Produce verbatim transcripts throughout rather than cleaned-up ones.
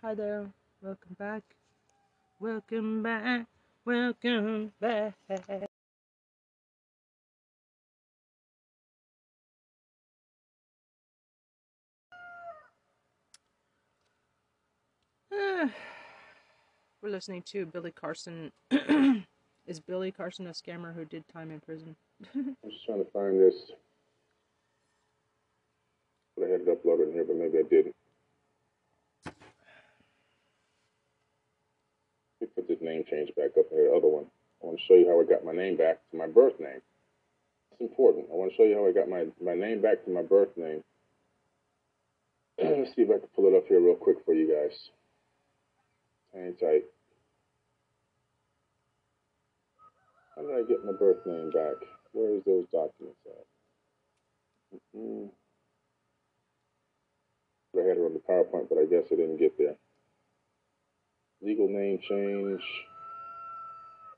Hi there, welcome back, welcome back, welcome back. We're listening to Billy Carson. Is Billy Carson a scammer who did time in prison? I'm just trying to find this. I had it uploaded in here, but maybe I didn't. Let me put this name change back up here, the other one. I want to show you how I got my name back to my birth name. It's important. I want to show you how I got my, my name back to my birth name. Let's see if I can pull it up here real quick for you guys. Hang tight. How did I get my birth name back? Where is those documents at? Mm-hmm. I had it on the PowerPoint, but I guess I didn't get there. Legal name change.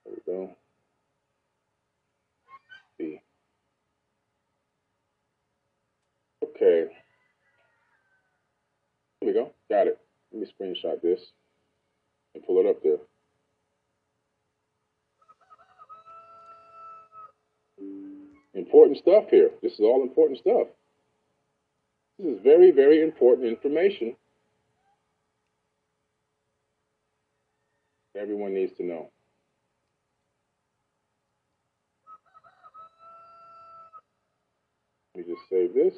There we go. B. Okay. Here we go. Got it. Let me screenshot this and pull it up there. Important stuff here. This is all important stuff. This is very, very important information. Everyone needs to know. Let me just save this,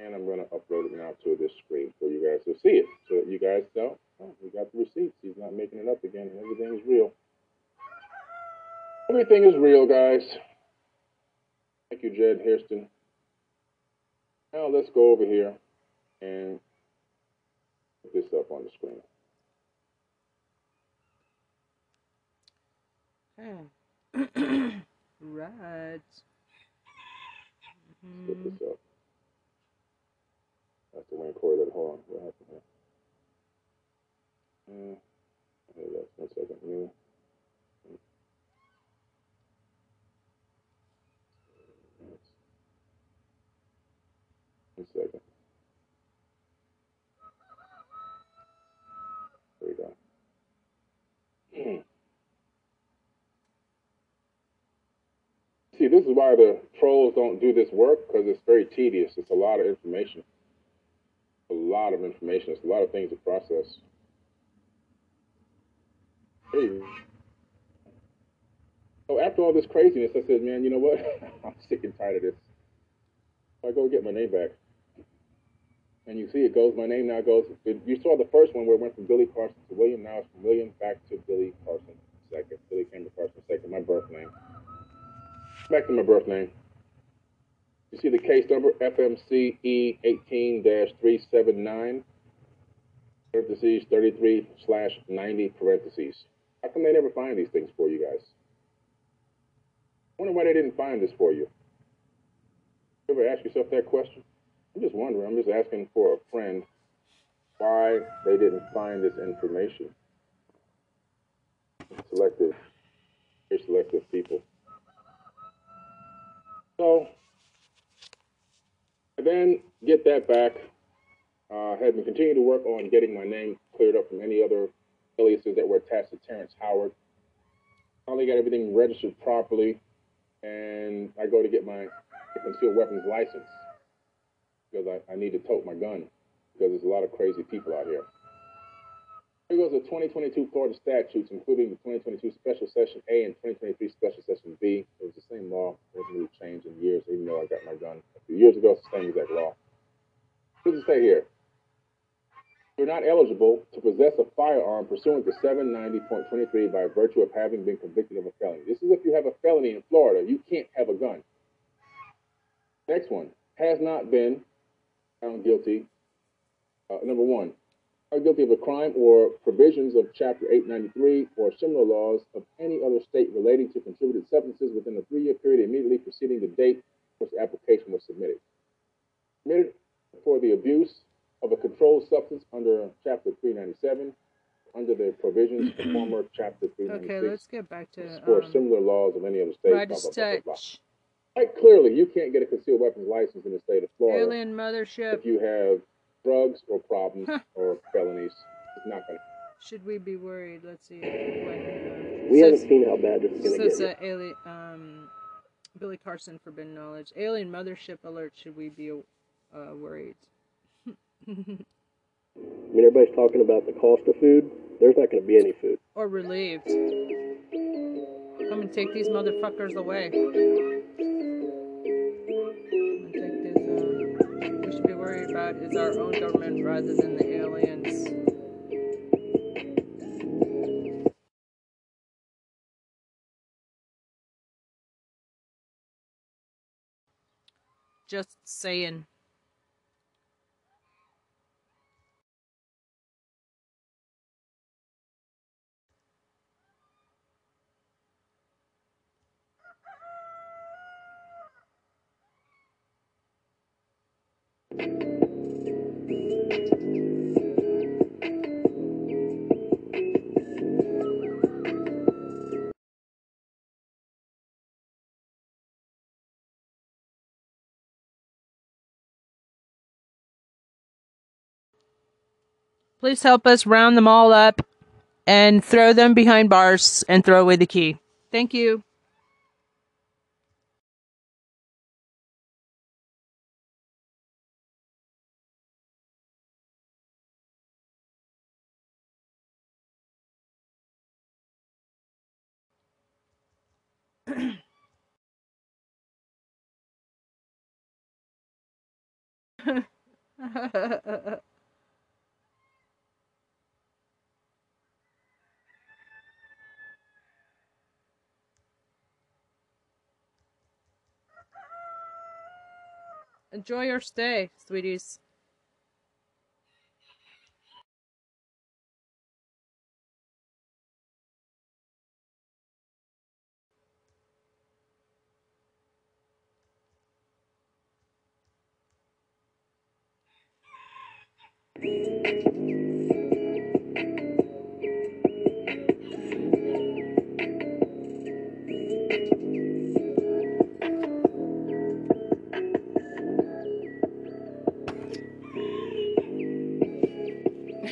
and I'm going to upload it now to this screen so you guys will see it. So that you guys know, oh, we got the receipts. He's not making it up again. Everything is real. Everything is real, guys. Thank you, Jed Hairston. Now let's go over here and put this up on the screen. Okay. Right. Let's get this up. That's the one Corey that hold on. What happened here? Yeah. Hold on one second. New. One second. There we go. See, this is why the trolls don't do this work, because it's very tedious. It's a lot of information. A lot of information. It's a lot of things to process. Hey. So after all this craziness, I said, man, you know what? I'm sick and tired of this. So I go get my name back. And you see it goes, my name now goes, you saw the first one where it went from Billy Carson to William, now it's from William back to Billy Carson second. Billy Cameron Carson second, my birth name. Back to my birth name. You see the case number, F M C E eighteen dash three seven nine, parentheses thirty-three slash ninety, parentheses. How come they never find these things for you guys? I wonder why they didn't find this for you. You ever ask yourself that question? I'm just wondering, I'm just asking for a friend why they didn't find this information. Selective, very selective people. So, I then get that back. Uh, had me continue to work on getting my name cleared up from any other aliases that were attached to Terrence Howard. Finally got everything registered properly, and I go to get my concealed weapons license, because I, I need to tote my gun, because there's a lot of crazy people out here. Here goes the twenty twenty-two Florida statutes, including the twenty twenty-two Special Session A and twenty twenty-three Special Session B. It was the same law. It hasn't really changed in years, even though I got my gun a few years ago. It's the same exact law. What does it say here? You're not eligible to possess a firearm pursuant to seven ninety point twenty-three by virtue of having been convicted of a felony. This is if you have a felony in Florida. You can't have a gun. Next one. Has not been found guilty. Uh, number one, found guilty of a crime or provisions of Chapter eight ninety-three or similar laws of any other state relating to contributed substances within a three-year period immediately preceding the date which the application was submitted. Committed for the abuse of a controlled substance under Chapter three ninety-seven, under the provisions of former Chapter three ninety-six. Okay, let's get back to for um, similar laws of any other state. Blah, blah, blah, blah, blah. Quite clearly, you can't get a concealed weapons license in the state of Florida. Alien mothership. If you have drugs or problems or felonies It's not going to happen. Should we be worried? Let's see. What, we so haven't seen how bad this is going to get. So it's an alien, um, Billy Carson, Forbidden Knowledge. Alien mothership alert. Should we be uh, worried? I mean, everybody's talking about the cost of food. There's not going to be any food. Or relieved. Come and take these motherfuckers away. Come and take these, uh, we should be worried about is our own government rather than the aliens. Just saying. Please help us round them all up and throw them behind bars and throw away the key. Thank you. Enjoy your stay, sweeties.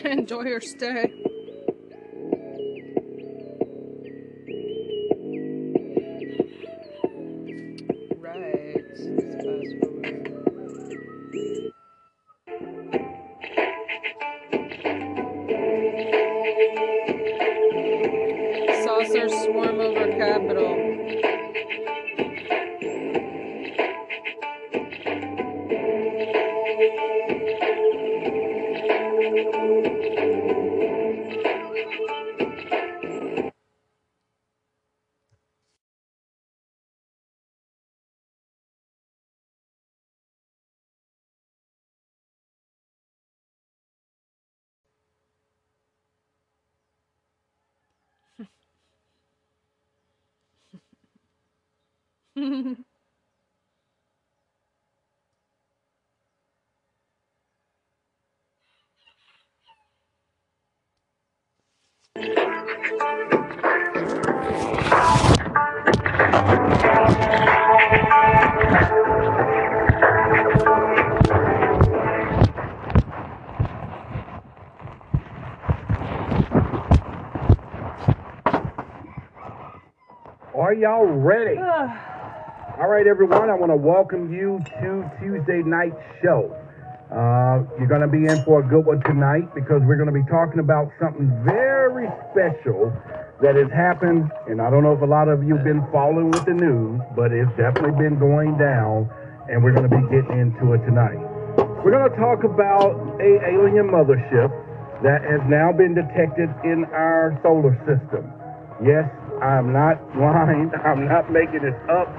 Enjoy your stay. Right. Saucer swarm over Capitol. Are y'all ready? All right, everyone, I want to welcome you to Tuesday night show. Uh, you're going to be in for a good one tonight because we're going to be talking about something very special that has happened, and I don't know if a lot of you have been following with the news, but it's definitely been going down, and we're going to be getting into it tonight. We're going to talk about an alien mothership that has now been detected in our solar system. Yes, I'm not lying. I'm not making this up.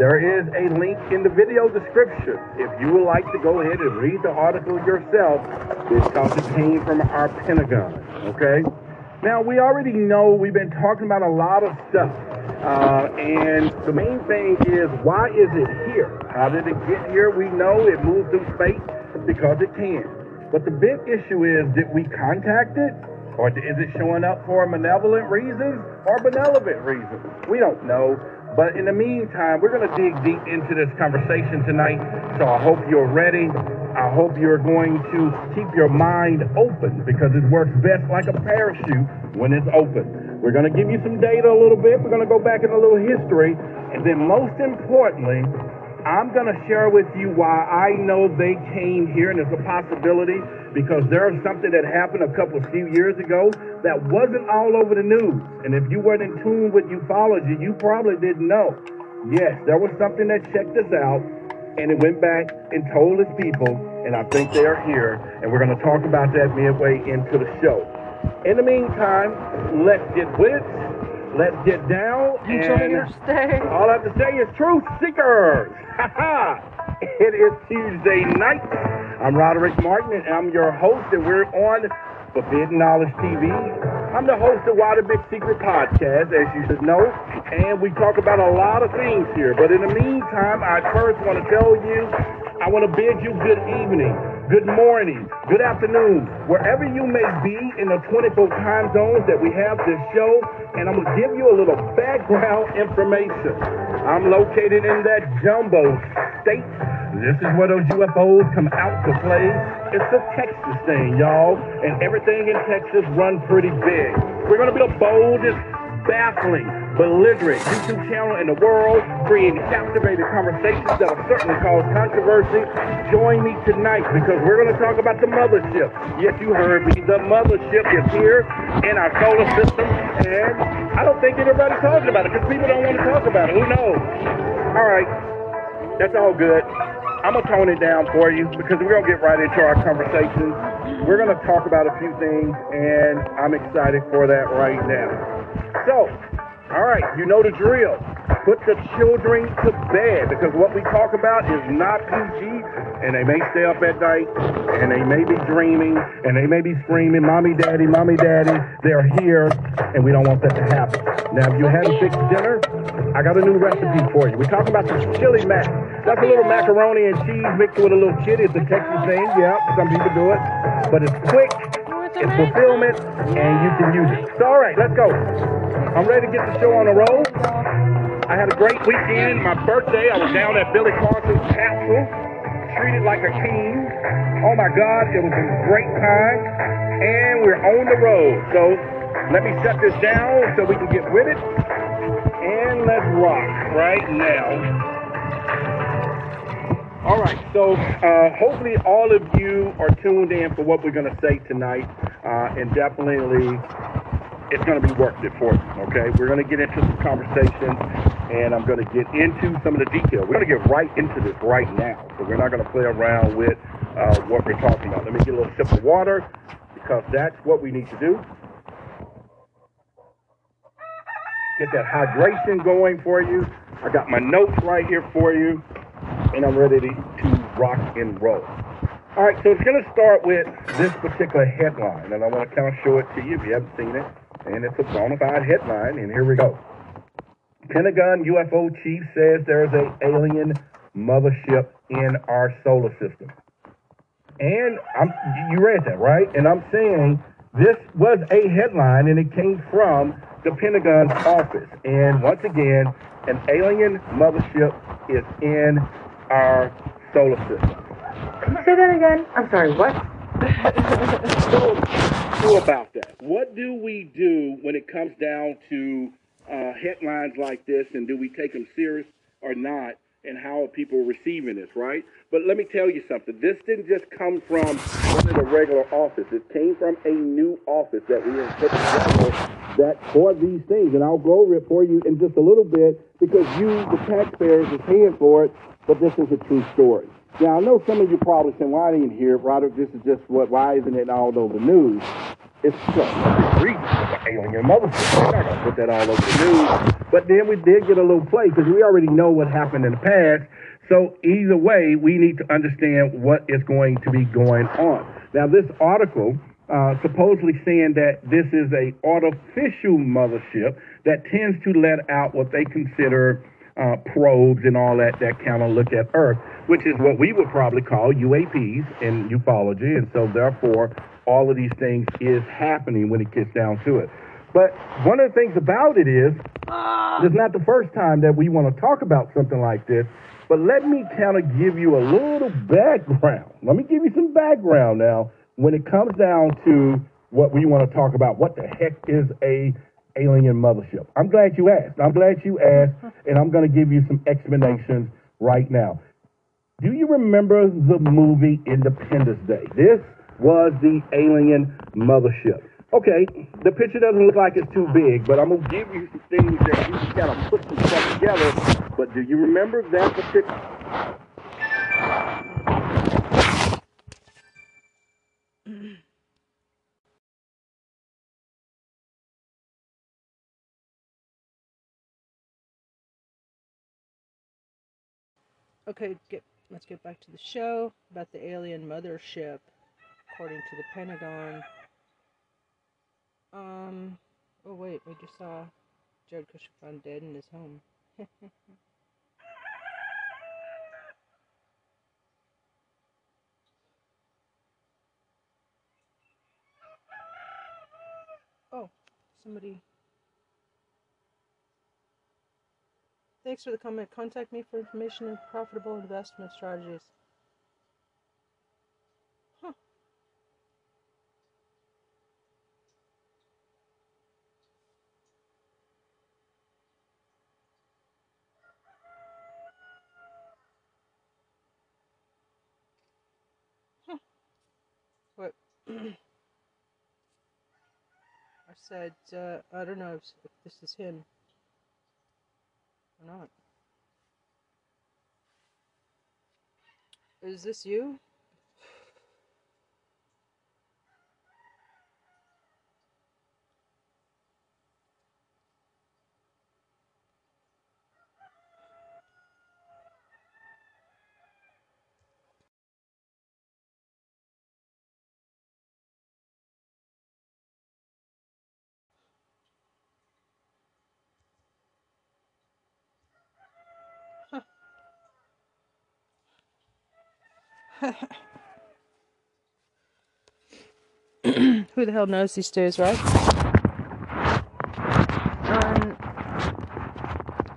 There is a link in the video description if you would like to go ahead and read the article yourself, because it came from our Pentagon, okay? Now, we already know we've been talking about a lot of stuff, uh, and the main thing is, why is it here? How did it get here? We know it moved through space because it can. But the big issue is, did we contact it? Or is it showing up for malevolent reasons or benevolent reasons? We don't know. But in the meantime, we're going to dig deep into this conversation tonight. So I hope you're ready. I hope you're going to keep your mind open, because it works best like a parachute when it's open. We're going to give you some data a little bit. We're going to go back in a little history. And then most importantly, I'm going to share with you why I know they came here, and it's a possibility, because there's something that happened a couple of few years ago that wasn't all over the news. And if you weren't in tune with ufology, you probably didn't know. Yes, there was something that checked us out, and it went back and told its people, and I think they are here, and we're going to talk about that midway into the show. In the meantime, let's get with it. Let's get down. You don't understand. All I have to say is truth seekers. It is Tuesday night. I'm Roderick Martin, and I'm your host, and we're on Forbidden Knowledge T V. I'm the host of Why The Big Secret Podcast, as you should know, and we talk about a lot of things here. But in the meantime, I first want to tell you, I want to bid you good evening, good morning, good afternoon, wherever you may be in the twenty-four time zones that we have this show. And I'm going to give you a little background information. I'm located in that jumbo state. This is where those U F Os come out to play. It's a Texas thing, y'all. And everything in Texas runs pretty big. We're going to be the boldest, baffling, belligerent YouTube channel in the world, creating captivated conversations that will certainly cause controversy. Join me tonight, because we're going to talk about the mothership. Yes, you heard me. The mothership is here in our solar system, and I don't think anybody's talking about it, because people don't want to talk about it. Who knows? All right. That's all good. I'm going to tone it down for you, because we're going to get right into our conversation. We're going to talk about a few things, and I'm excited for that right now. So, all right, you know the drill. Put the children to bed, because what we talk about is not P G, and they may stay up at night, and they may be dreaming, and they may be screaming, "Mommy, Daddy, Mommy, Daddy." They're here, and we don't want that to happen. Now, if you had a big dinner, I got a new recipe for you. We're talking about the chili mac. That's a little macaroni and cheese mixed with a little chili. It's a Texas thing. Yeah, some people do it, but it's quick. It's fulfillment, and you can use it. So, all right, let's go. I'm ready to get the show on the road. I had a great weekend. My birthday, I was down at Billy Carson's castle, treated like a king. Oh, my God, it was a great time, and we're on the road. So let me shut this down so we can get with it, and let's rock right now. All right, so uh, hopefully all of you are tuned in for what we're going to say tonight, uh, and definitely it's going to be worth it for you, okay? We're going to get into some conversations, and I'm going to get into some of the detail. We're going to get right into this right now, so we're not going to play around with uh, what we're talking about. Let me get a little sip of water, because that's what we need to do. Get that hydration going for you. I got my notes right here for you, and I'm ready to, to rock and roll. All right, so it's going to start with this particular headline, and I want to kind of show it to you if you haven't seen it. And it's a bona fide headline, and here we go. Pentagon U F O chief says there is an alien mothership in our solar system. And I'm, you read that, right? And I'm saying this was a headline, and it came from the Pentagon's office. And once again, an alien mothership is in our solar system. Say that again. I'm sorry, what? So, so about that, what do we do when it comes down to uh, headlines like this, and do we take them serious or not, and how are people receiving this, right? But let me tell you something. This didn't just come from one of the regular offices. It came from a new office that we have put together that for these things, and I'll go over it for you in just a little bit, because you, the taxpayers, are paying for it, but this is a true story. Now, I know some of you probably saying, "Why didn't you hear it, Roderick? This is just what, why isn't it all over the news?" It's just reading the alien mothership. We're not going to put that all over the news. But then we did get a little play, because we already know what happened in the past. So either way, we need to understand what is going to be going on. Now, this article Uh, supposedly saying that this is an artificial mothership that tends to let out what they consider uh, probes and all that that kind of look at Earth, which is what we would probably call U A Ps in ufology. And so therefore, all of these things is happening when it gets down to it. But one of the things about it is Uh, it's not the first time that we want to talk about something like this, but let me kind of give you a little background. Let me give you some background now when it comes down to what we want to talk about. What the heck is a alien mothership? I'm glad you asked. I'm glad you asked, and I'm going to give you some explanations right now. Do you remember the movie Independence Day? This was the alien mothership. Okay, the picture doesn't look like it's too big, but I'm going to give you some things that you just got to put some stuff together. But do you remember that particular... Okay, get, let's get back to the show about the alien mothership, according to the Pentagon. Um, oh wait, we just saw Jared Kushner found dead in his home. Oh, somebody. Thanks for the comment. Contact me for information and profitable investment strategies. Huh. Huh. What? I said, uh, I don't know if this is him. Not. Is this you? Who the hell knows these days, right? Um,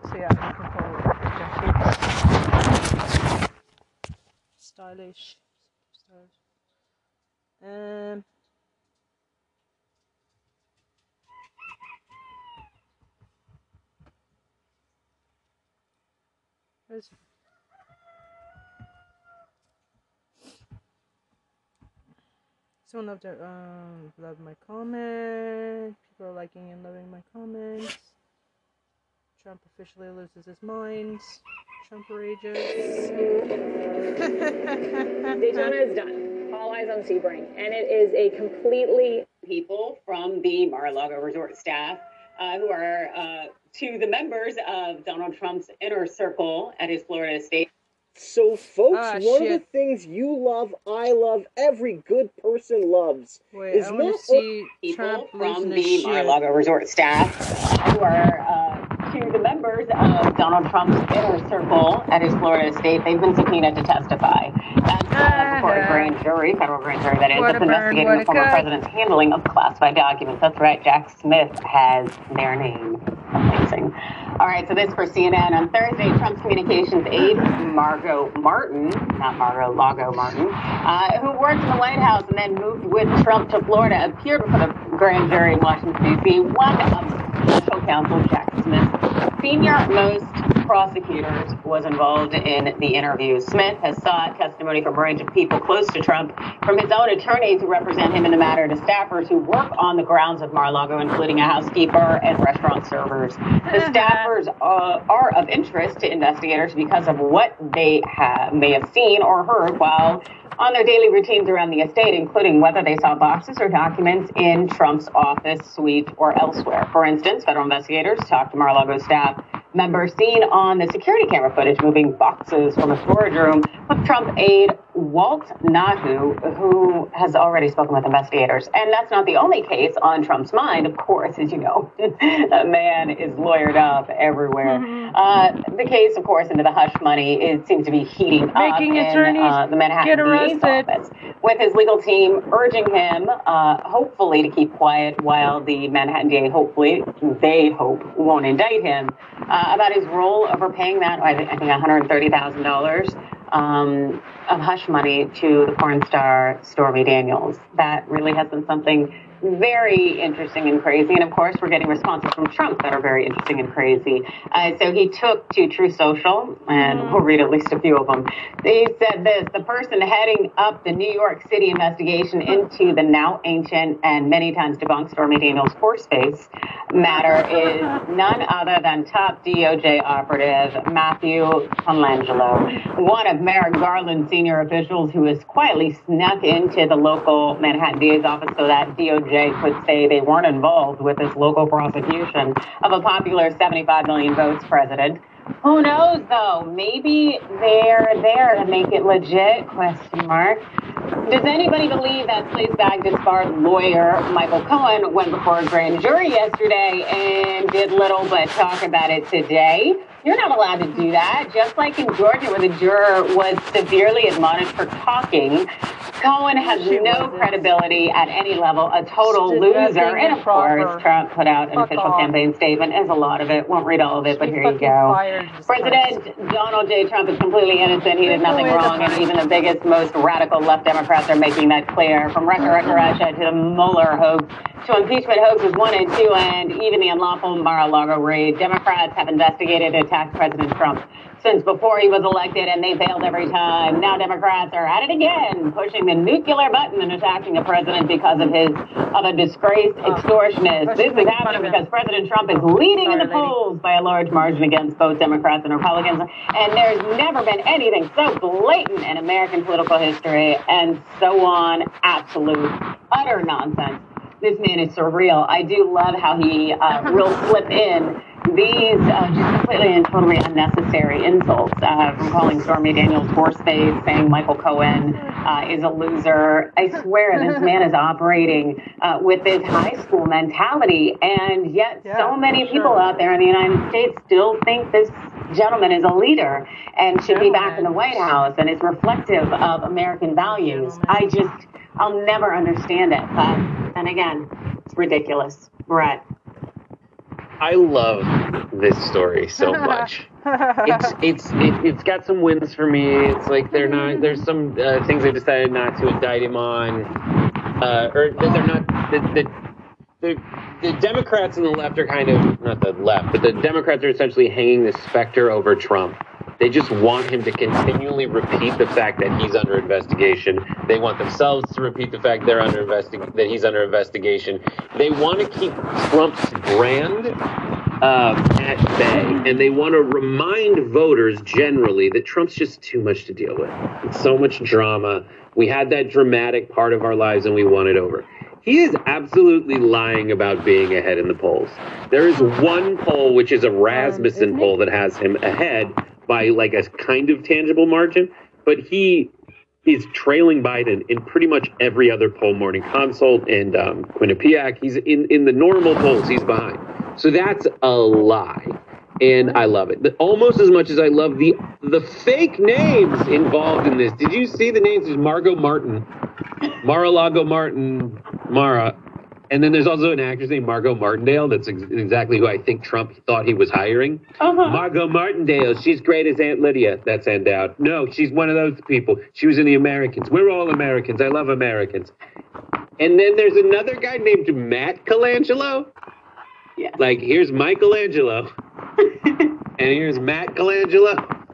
so yeah, I'm looking forward to it. Stylish. Um. Where's Love, to, um, love my comment. People are liking and loving my comments. Trump officially loses his mind. Trump rages. Daytona is done. All eyes on Sebring. And it is a completely people from the Mar-a-Lago resort staff uh, who are uh, to the members of Donald Trump's inner circle at his Florida estate. So, folks, ah, one shit. of the things you love, I love, every good person loves Wait, is not see people Trump from the Mar-a-Lago resort staff who are uh, to the members of Donald Trump's inner circle at his Florida estate. They've been subpoenaed to testify. That's uh, before a grand jury, federal grand jury, that is, that's investigating burn, the former president's handling of classified documents. That's right, Jack Smith has their name. Amazing. All right, so this for C N N. On Thursday, Trump's communications aide, Margo Martin, not Mar-a-Lago Martin, uh, who worked in the White House and then moved with Trump to Florida, appeared before the grand jury in Washington, D C One of special counsel Jack Smith, senior most prosecutors, was involved in the interview. Smith has sought testimony from a range of people close to Trump, from his own attorneys who represent him in the matter to staffers who work on the grounds of Mar-a-Lago, including a housekeeper and restaurant servers. The staffers uh, are of interest to investigators because of what they have, may have seen or heard while on their daily routines around the estate, including whether they saw boxes or documents in Trump's office, suite, or elsewhere. For instance, federal investigators talked to Mar-a-Lago staff members seen on the security camera footage moving boxes from a storage room with Trump aide Walt Nahu, who has already spoken with investigators. And that's not the only case on Trump's mind, of course, as you know. A man is lawyered up everywhere. Mm-hmm. Uh, the case, of course, into the hush money, it seems to be heating Making up in uh, the Manhattan D A's office, with his legal team urging him, uh, hopefully, to keep quiet while the Manhattan D A, hopefully, they hope, won't indict him, uh, about his role overpaying that, I think, one hundred thirty thousand dollars. Um, of hush money to the porn star Stormy Daniels. That really has been something very interesting and crazy. And of course, we're getting responses from Trump that are very interesting and crazy. Uh, so he took to True Social, and mm. we'll read at least a few of them. He said this: the person heading up the New York City investigation into the now ancient and many times debunked Stormy Daniels' horse space matter is none other than top D O J operative Matthew Colangelo, one of Merrick Garland's senior officials who has quietly snuck into the local Manhattan D A's office so that D O J could say they weren't involved with this local prosecution of a popular seventy-five million votes president. Who knows, though? Maybe they're there to make it legit, question mark. Does anybody believe that sleazebag disbarred lawyer Michael Cohen went before a grand jury yesterday and did little but talk about it today? You're not allowed to do that. Just like in Georgia, where the juror was severely admonished for talking, Cohen has she no credibility at any level, a total loser. And of course, Trump put out an Fuck official off. campaign statement. There's a lot of it. Won't read all of it, but she here you go. President Trump. Donald J. Trump is completely innocent. He did nothing wrong. And even the biggest, most radical left Democrats are making that clear. From Wrecker-Wrecker Russia to the Mueller hoax to impeachment hoaxes one and two, and even the unlawful Mar-a-Lago raid, Democrats have investigated it. President Trump since before he was elected, and they failed every time. Now Democrats are at it again, pushing the nuclear button and attacking the president because of his of a disgraced extortionist. Uh, this is happening because President Trump is leading Sorry, in the polls lady. by a large margin against both Democrats and Republicans, and there's never been anything so blatant in American political history, and so on. Absolute, utter nonsense. This man is surreal. I do love how he uh, will slip in these uh, just completely and totally unnecessary insults, uh, from calling Stormy Daniels horse face, saying Michael Cohen uh, is a loser. I swear this man is operating uh, with this high school mentality, and yet yeah, so many people sure. out there in the United States still think this gentleman is a leader and should gentleman. be back in the White House and is reflective of American values. I just, I'll never understand it. But then again, it's ridiculous. Brett. I love this story so much. It's it's it, it's got some wins for me. It's like they're not. There's some uh, things they decided not to indict him on, uh, or that they're not. The the the Democrats and the left are kind of not the left, but the Democrats are essentially hanging the specter over Trump. They just want him to continually repeat the fact that he's under investigation. They want themselves to repeat the fact they're under investi- that he's under investigation. They want to keep Trump's brand uh, at bay, and they want to remind voters generally that Trump's just too much to deal with. It's so much drama. We had that dramatic part of our lives, and we want it over. He is absolutely lying about being ahead in the polls. There is one poll, which is a Rasmussen um, poll, that has him ahead by like a kind of tangible margin, but he is trailing Biden in pretty much every other poll, Morning Consult and um, Quinnipiac. He's in, in the normal polls, he's behind. So that's a lie, and I love it. Almost as much as I love the the fake names involved in this. Did you see the names? There's Margo Martin, Mar-a-Lago Martin, Mara, and then there's also an actress named Margot Martindale. That's ex- exactly who I think Trump thought he was hiring. Uh-huh. Margo Martindale. She's great as Aunt Lydia. That's Endowed. No, she's one of those people. She was in The Americans. We're all Americans. I love Americans. And then there's another guy named Matt Colangelo. Yeah. Like, here's Michelangelo. And here's Matt Colangelo.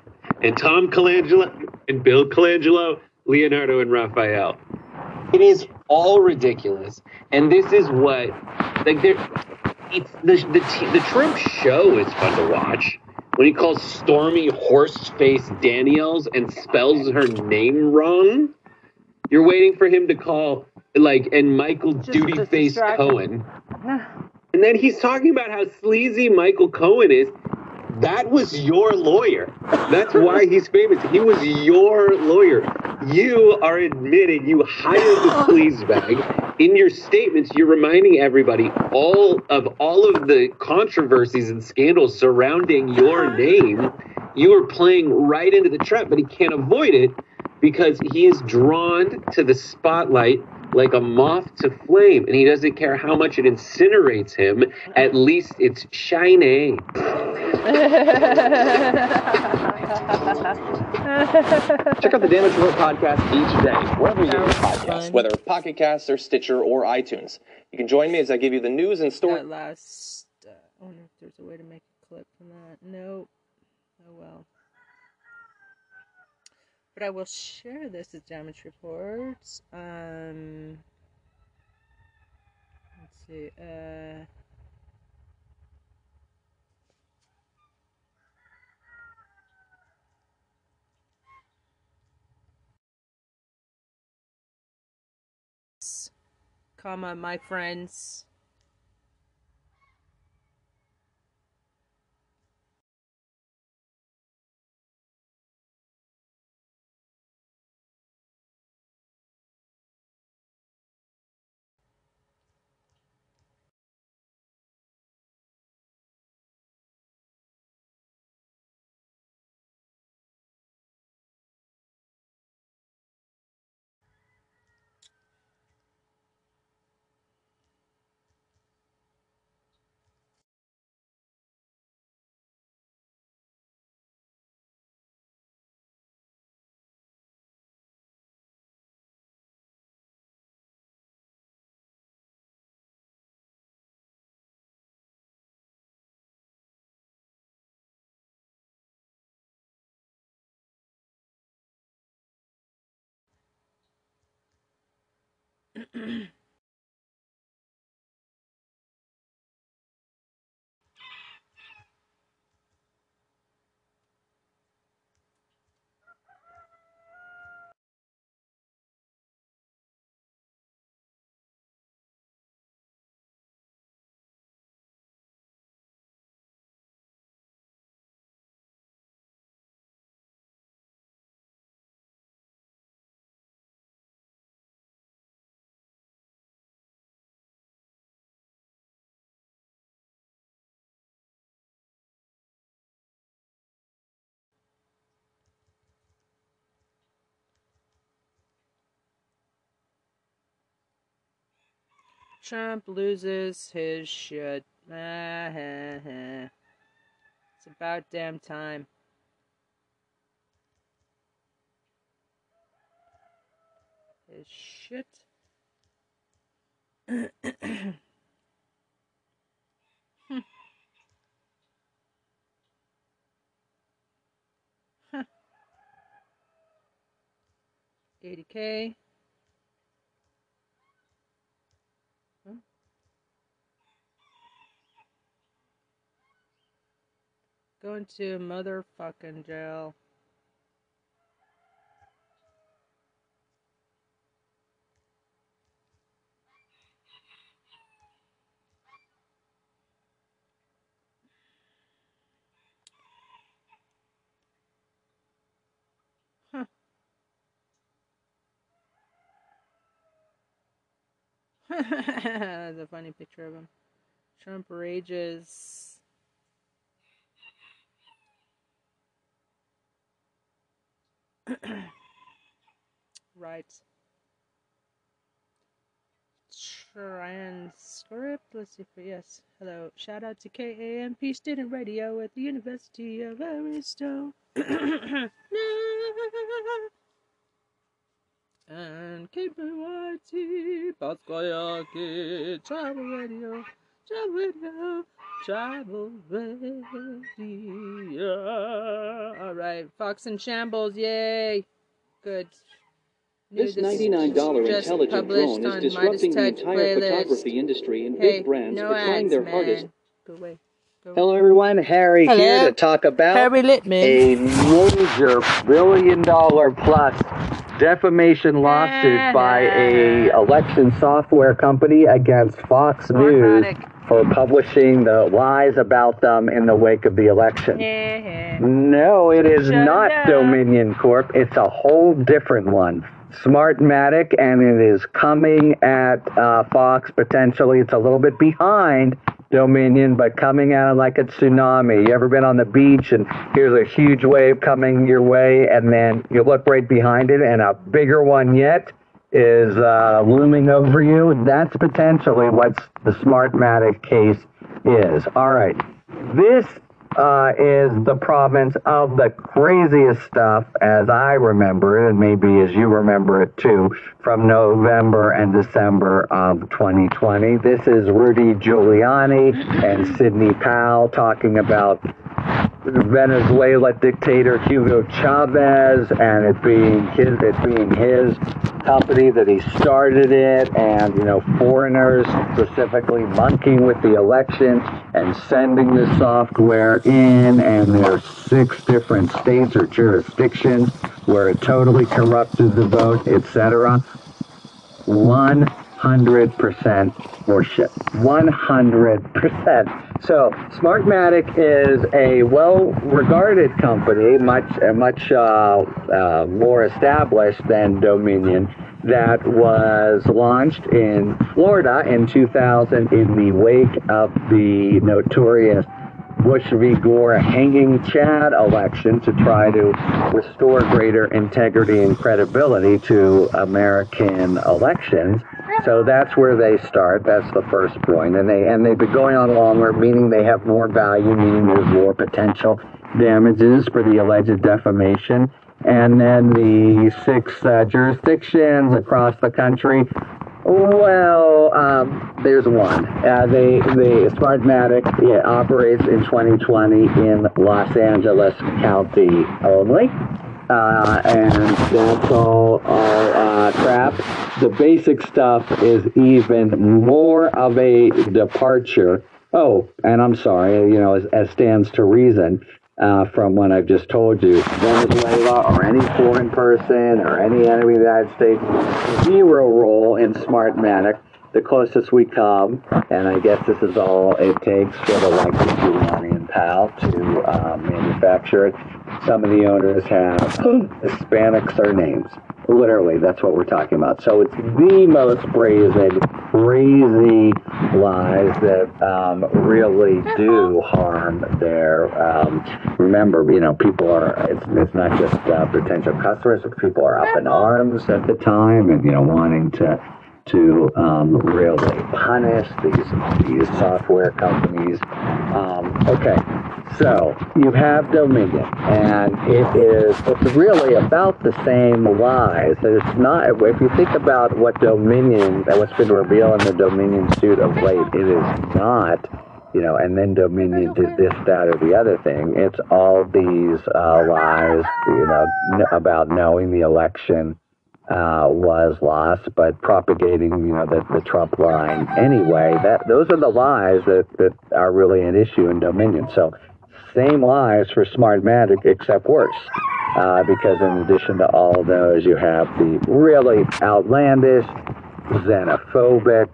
And Tom Colangelo. And Bill Colangelo. Leonardo and Raphael. It is all ridiculous, and this is what like there. It's the the the Trump show is fun to watch when he calls Stormy horseface Daniels and spells her name wrong. You're waiting for him to call like and Michael Dutyface Cohen, and then he's talking about how sleazy Michael Cohen is. That was your lawyer. That's why he's famous. He was your lawyer. you are admitting you hired the sleaze bag. In your statements, you're reminding everybody all of all of the controversies and scandals surrounding your name. You are playing right into the trap, but he can't avoid it because he is drawn to the spotlight like a moth to flame, and he doesn't care how much it incinerates him. At least it's shiny. Check out the Damage Report podcast each day, wherever you get your podcasts, whether Pocket Casts or Stitcher or iTunes. You can join me as I give you the news and story. That last, uh, I wonder if there's a way to make a clip from that. Nope. Oh well. But I will share this as Damage Reports. Um, let's see. Uh, comma, my friends. Trump loses his shit. It's about damn time. His shit. hmm. Huh. eighty K. Going to motherfucking jail. Huh. That's a funny picture of him. Trump rages. Right. Transcript. Let's see for yes. Hello. Shout out to K A M P Student Radio at the University of Aristo. And K B Y T Batskoyaki Travel Radio. Travel Radio. Travel Radio. Alright, Fox and Shambles, yay! Good. This ninety-nine dollars intelligent drone is disrupting the entire photography industry, and big brands are trying their hardest. Go away. Hello everyone, Harry Hello. here to talk about Harry Littman. A major billion dollar plus defamation lawsuit by a election software company against Fox News. for publishing the lies about them in the wake of the election. Yeah. No, it is Shut not up. Dominion Corp. It's a whole different one. Smartmatic, and it is coming at uh, Fox potentially. It's a little bit behind Dominion, but coming at it like a tsunami. You ever been on the beach and here's a huge wave coming your way, and then you look right behind it and a bigger one yet is uh, looming over you? That's potentially what the Smartmatic case is. All right. This uh, is the province of the craziest stuff, as I remember it, and maybe as you remember it too, from November and December of twenty twenty. This is Rudy Giuliani and Sidney Powell talking about Venezuela dictator Hugo Chavez and it being his, it being his company that he started it, and you know, foreigners specifically monkeying with the election and sending the software in, and there's six different states or jurisdictions where it totally corrupted the vote, et cetera. One hundred percent horseshit. One hundred percent. So Smartmatic is a well-regarded company, much much uh, uh, more established than Dominion, that was launched in Florida in two thousand in the wake of the notorious Bush v. Gore hanging Chad election to try to restore greater integrity and credibility to American elections. So that's where they start. That's the first point. And, they, and they've been going on longer, meaning they have more value, meaning there's more potential damages for the alleged defamation. And then the six uh, jurisdictions across the country. Well, um, there's one. Uh, they, the Smartmatic yeah, operates in twenty twenty in Los Angeles County only. Uh, and that's all our uh, crap. The basic stuff is even more of a departure. Oh, and I'm sorry, you know, as, as stands to reason. Uh, from what I've just told you, Venezuela or any foreign person or any enemy of the United States, zero role in Smartmatic. The closest we come, and I guess this is all it takes for the likes of Giuliani and Powell to uh, manufacture it. Some of the owners have Hispanic surnames. Literally, that's what we're talking about. So it's the most brazen, crazy lies that um, really do harm their. Um, remember, you know, people are. It's, it's not just uh, potential customers. People are up in arms at the time, and you know, wanting to to um, really punish these these software companies. Um, okay. So, you have Dominion, and it is, it's really about the same lies. It's not, if you think about what Dominion, what's been revealed in the Dominion suit of late, it is not, you know, and then Dominion did this, that, or the other thing. It's all these uh, lies, you know, n- about knowing the election uh, was lost, but propagating, you know, the, the Trump line anyway. That those are the lies that, that are really an issue in Dominion. So, same lies for Smartmatic, except worse, uh, because in addition to all those, you have the really outlandish, xenophobic,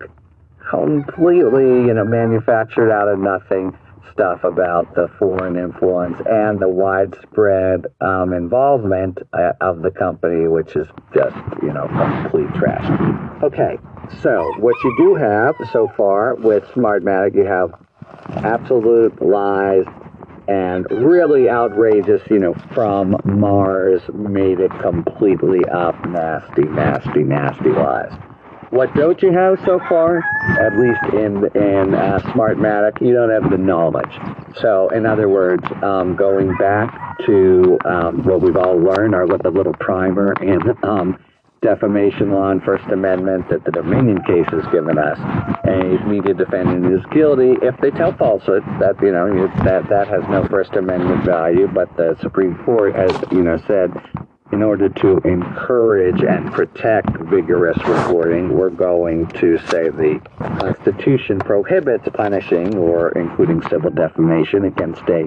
completely, you know, manufactured out of nothing stuff about the foreign influence and the widespread um, involvement uh, of the company, which is just, you know, complete trash. Okay, so what you do have so far with Smartmatic, you have absolute lies, and really outrageous, you know, from Mars, made it completely up, nasty, nasty, nasty lies. What don't you have so far, at least in in uh, Smartmatic, you don't have the knowledge. So, in other words, um, going back to um, what we've all learned, our the little primer in um, defamation law and First Amendment that the Dominion case has given us, a media defendant is guilty if they tell falsehood. That, you know, that that has no First Amendment value, but the Supreme Court has, you know, said in order to encourage and protect vigorous reporting, we're going to say the Constitution prohibits punishing or including civil defamation against a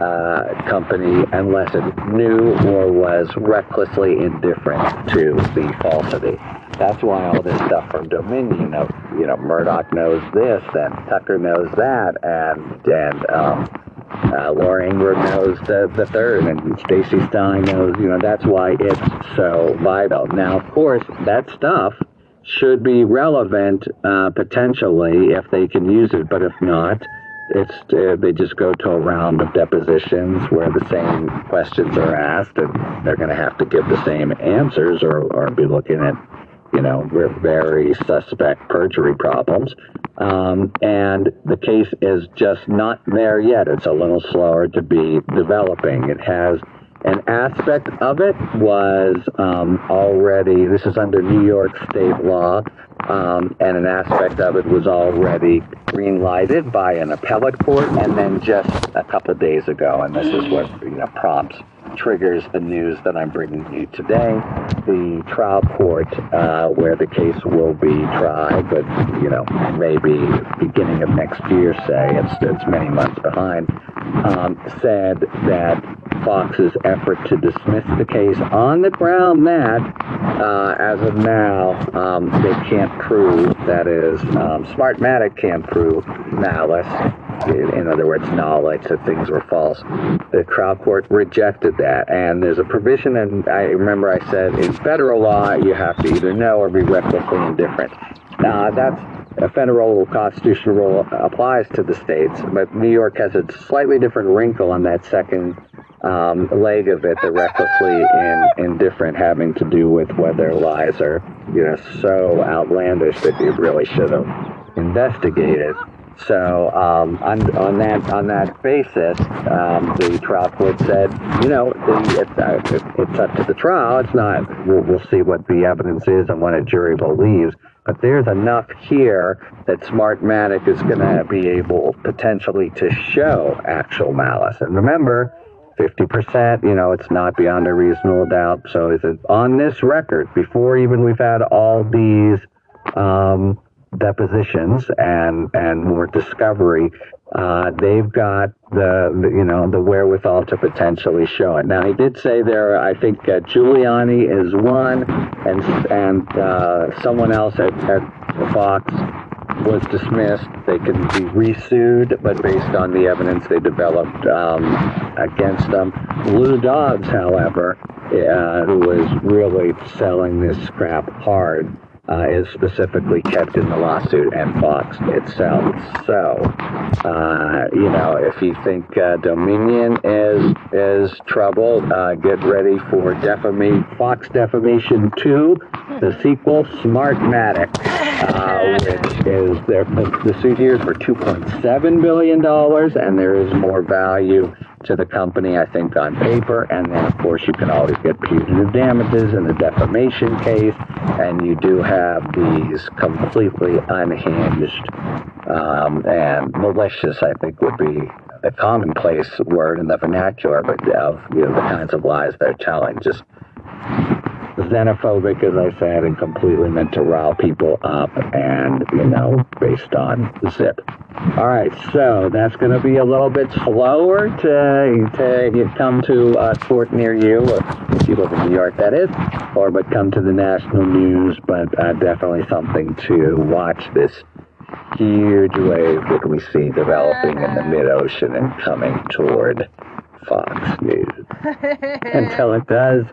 uh, company unless it knew or was recklessly indifferent to the falsity. That's why all this stuff from Dominion, of, you know, Murdoch knows this, and Tucker knows that, and and um, uh, Laura Ingraham knows the, the third, and Stacey Stein knows, you know, that's why it's so vital. Now, of course, that stuff should be relevant uh, potentially if they can use it, but if not, it's uh, they just go to a round of depositions where the same questions are asked, and they're going to have to give the same answers, or, or be looking at, you know, very suspect perjury problems. Um, and the case is just not there yet. It's a little slower to be developing. It has an aspect of it was um, already, this is under New York state law, um, and an aspect of it was already green-lighted by an appellate court, and then just a couple of days ago, and this is what, you know, prompts, triggers the news that I'm bringing you today. The trial court uh, where the case will be tried, but, you know, maybe beginning of next year, say, it's, it's many months behind, um, said that Fox's effort to dismiss the case on the ground that, uh, as of now, um, they can't prove, that is, um, Smartmatic can't prove malice, in other words, knowledge that things were false. The trial court rejected that, and there's a provision, and I remember I said in federal law, you have to either know or be recklessly indifferent. Now, that's a federal constitutional rule applies to the states, but New York has a slightly different wrinkle on that second um, leg of it, the recklessly indifferent, having to do with whether lies are, you know, so outlandish that you really should have investigated. So um, on, on that on that basis, um, the trial court said, you know, the, it's, uh, it's up to the trial. It's not. We'll, we'll see what the evidence is and what a jury believes. But there's enough here that Smartmatic is going to be able potentially to show actual malice. And remember, fifty percent, you know, it's not beyond a reasonable doubt. So is it on this record, before even we've had all these um, depositions and, and more discovery, uh, they've got the, you know, the wherewithal to potentially show it. Now, he did say there, I think uh, Giuliani is one, and and uh, someone else at, at Fox was dismissed. They can be resued, but based on the evidence they developed um, against them. Lou Dobbs, however, uh, who was really selling this crap hard, Uh, is specifically kept in the lawsuit and Fox itself. So, uh, you know, if you think uh, Dominion is is trouble, uh, get ready for defamation, Fox Defamation two, the sequel, Smartmatic, uh, which is there. The suit here is for two point seven billion dollars, and there is more value to the company, I think, on paper. And then, of course, you can always get punitive damages in the defamation case, and you do have these completely unhinged um, and malicious, I think, would be the commonplace word in the vernacular, but of, you know, the kinds of lies they're telling, just xenophobic, as I said, and completely meant to rile people up, and, you know, based on zip. All right, so that's going to be a little bit slower to, to come to a court near you, or if you live in New York, that is, or but come to the national news, but uh, definitely something to watch, this huge wave that we see developing in the mid-ocean and coming toward Fox News. Until it does,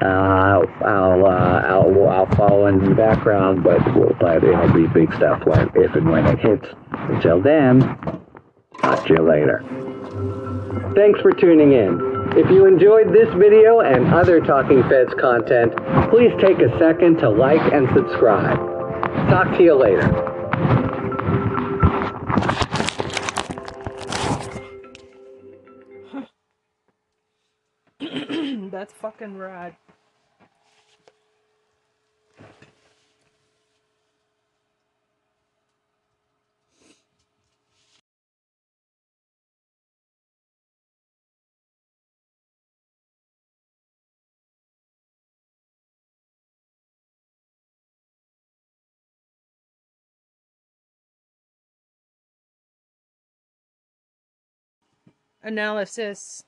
Uh, I'll, uh, I'll, I'll follow in the background, but we'll, but it'll be big stuff when, if and when it hits. Until then, talk to you later. Thanks for tuning in. If you enjoyed this video and other Talking Feds content, please take a second to like and subscribe. Talk to you later. That's fucking rad. Analysis.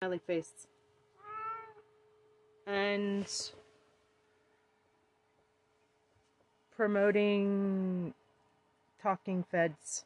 smiley face. And promoting talking feds.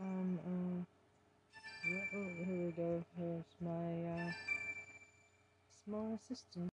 Um, um, oh, here we go, here's my, uh, small assistant.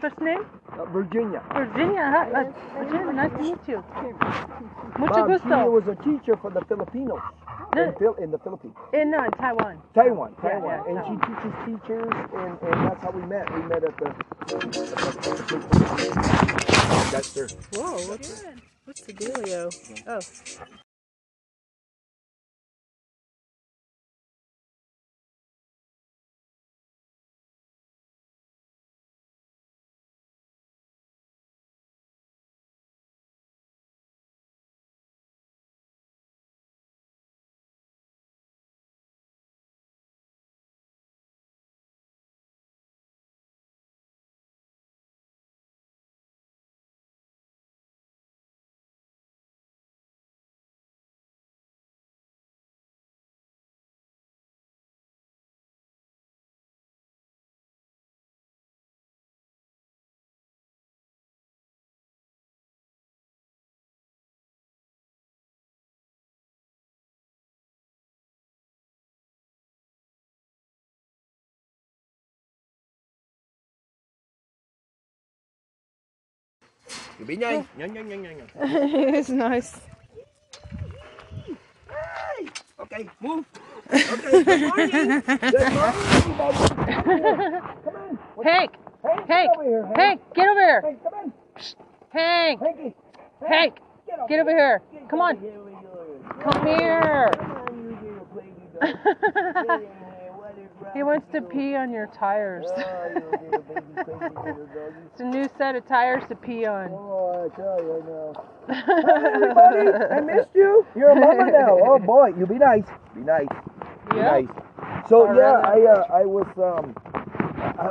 First name? Uh, Virginia. Virginia, huh? Uh, Virginia, nice to meet you. Mucho gusto. She was a teacher for the Filipinos the, in, in the Philippines. In, no, in Taiwan. Taiwan, Taiwan. Yeah, yeah, and Taiwan. She teaches teachers, and, and that's how we met. We met at the... Uh, that's her. Whoa, what's, yeah. what's the dealio? Oh. It's nice. Okay, move. Okay, good morning. Good morning. Come on. Hank, Hank, Hank, get over here. Hank, Hank, get over here. Hank, come on. Hank. Hanky. Hank, get, get over here. Get Come on. Here Come here. He wants to pee on your tires. It's a new set of tires to pee on. Oh, I tell you now. Hi, everybody. I missed you. You're a mama now. Oh, boy. You be nice. Be nice. Be yeah. nice. So, All yeah, right. I, uh, I was, um, I, I,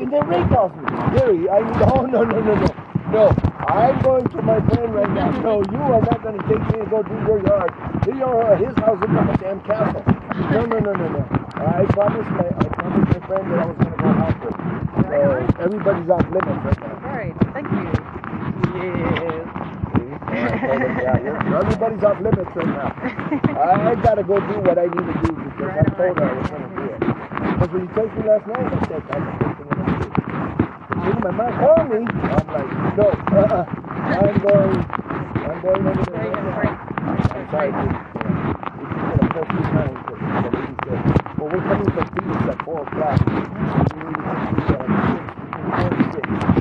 you can rake off me. Gary, I need, oh, no, no, no, no. No, I'm going to my friend right now. No, you are not going to take me and go do your yard. Do your, uh, his house in my damn castle. No, no, no, no, no. I promised my, I promised my friend that I was going to go after him. So everybody's off limits right now. All right, thank you. Yeah. Everybody's off limits right now. I, I got to go do what I need to do because right I told her I was going to do it. Because when you texted me last night, I said, I'm going to do it. My mom called me. I'm like, no, uh-uh. I'm going, I'm going over there. I'm sorry, dude. It's been a full time because he said, well, we're coming from Phoenix at four o'clock. We need to get to the six. We'll have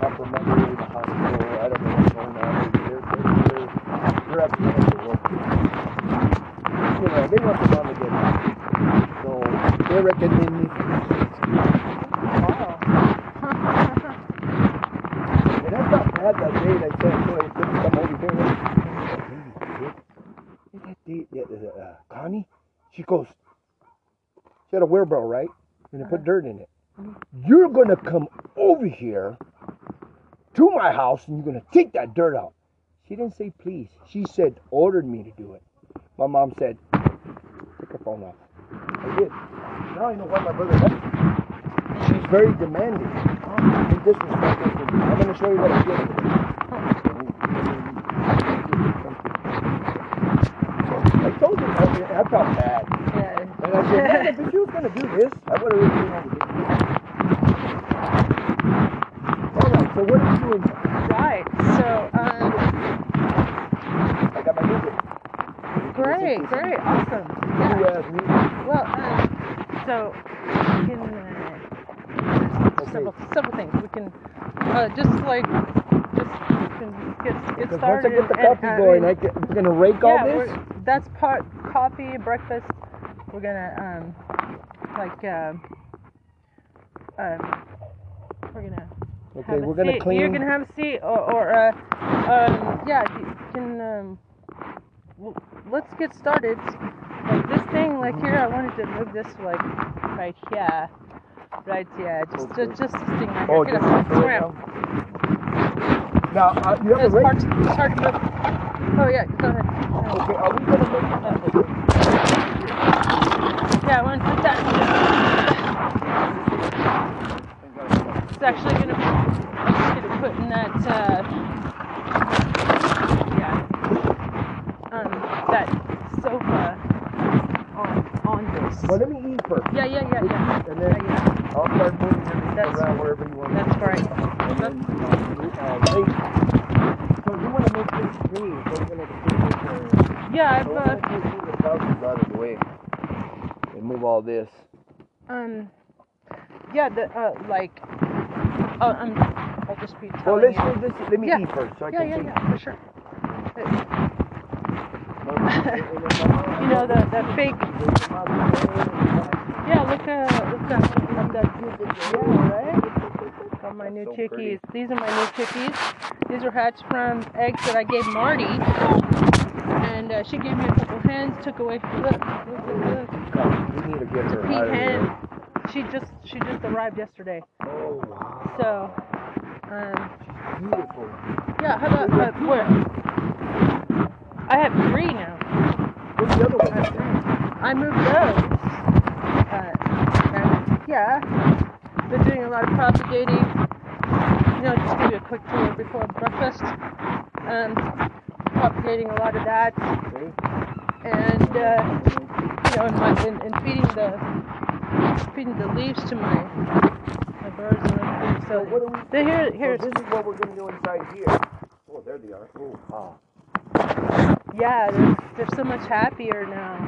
to remember we're in the hospital. I don't know what's going on. They're, they're, they're at the end of the work. You know, they want to come again. So they recommend me to that day they said, no, you couldn't come over here. That day, that day, uh, Connie, she goes, she had a wheelbarrow, right? And they put dirt in it. You're going to come over here to my house and you're going to take that dirt out. She didn't say please. She said, ordered me to do it. My mom said, take her phone off. I did. Now I know why my brother left me. She's very demanding. And disrespectful. I'm going to show you what I did. I told him, I, I felt bad. Yeah. And I said, if you were going to do this, I would have really wanted to do this. All right, so what are you doing now? Right, so, um... I got my music. Great, great, awesome. Yeah. You asked me. Well, um, so, we can, uh, okay. several, several things. We can... Uh, just like, just get, get started. Once I get the coffee and, uh, going, I get, we're going to rake yeah, all this? That's part coffee, breakfast. We're going to, um, like, uh, um, we're going to Okay, we're going to clean. You can have a seat, or, or uh, um, yeah, you can, um, well, let's get started. Like, this thing, like, here, I wanted to move this, like, right here. Right, yeah, just okay. just, just this thing right oh, here. Get up, now, now uh, you have it's a rake? It's hard to move. Oh, yeah, go ahead. No. Okay, are we going to move? Yeah, I want to put that. It's actually going to be, I'm just going to put in that, uh, yeah, um, that sofa on, on this. Well, let me eat first. Yeah, yeah, yeah, yeah. And then, yeah, yeah. I'll start moving everything around wherever you want. That's right. And then, uh, so you want to make this clean, so you're going to clean this area. Yeah, so I've, uh... move the houses out of the way and move all this. Um, yeah, the, uh, like, uh, um, I'll just be telling well, let's, you. Well, let me yeah. eat first, so I yeah, can yeah, see. Yeah, yeah, for sure. You know, the, the fake... Yeah, look at, look at, look at music. Yeah, right? Got my new so chickies. Pretty. These are my new chickies. These are hatched from eggs that I gave Marty. And uh, she gave me a couple hens, took away, look, look, look, look. We need to get her out of here. She just, she just arrived yesterday. Oh, wow. So, um. Beautiful. Yeah, how about, uh, where? I have three now. Where's the other one? I, three. I moved those. Yeah, been doing a lot of propagating. You know, just give you a quick tour before breakfast. Um, propagating a lot of that, and uh, you know, and, and, and feeding the feeding the leaves to my my birds and everything. So, so what are we, they here. Here, so this is what we're gonna do inside here. Oh, there they are. Oh, wow. Yeah, they're, they're so much happier now.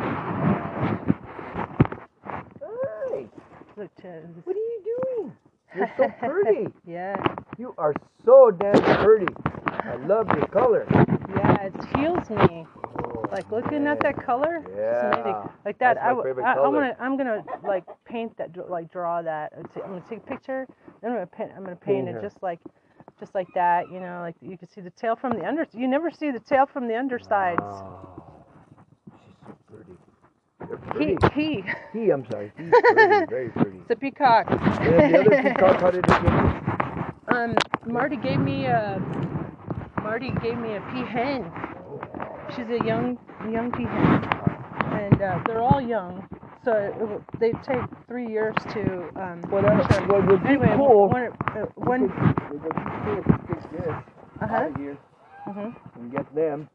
What are you doing? You're so pretty. Yeah. You are so damn pretty. I love your color. Yeah, it heals me. Oh, like looking man. At that color, yeah. It's amazing. Like that, I, I, I wanna, I'm gonna like paint that, like draw that. I'm gonna take a picture. Then I'm gonna paint. I'm gonna paint mm-hmm. it just like, just like that. You know, like you can see the tail from the under. You never see the tail from the undersides. Wow. She's so pretty. He, he, he. I'm sorry. He's pretty, very pretty. It's a peacock. And the other peacock, how did it get? Um, Marty gave me a. Marty gave me a peahen. She's a young, young peahen, and uh, they're all young. So it, they take three years to. Um, well, that's sure. Well, would be anyway, cool. One. Uh, one it would be cool if you take this uh-huh. out of here mm-hmm. and get them.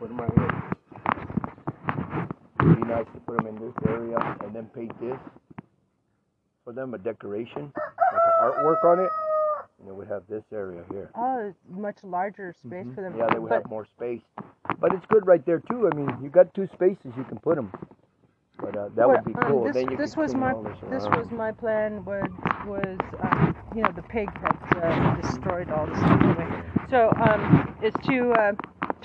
Put them right here. It'd be nice to put them in this area and then paint this for them a decoration, like an artwork on it, and it would have this area here. Oh, much larger space mm-hmm. for them. Yeah, they would but, have more space. But it's good right there too. I mean, you got two spaces you can put them. But uh, that well, would be cool. Um, this then you this was my this, this was my plan. Was was um, you know the pig that uh, destroyed all this stuff anyway. So um, it's to uh,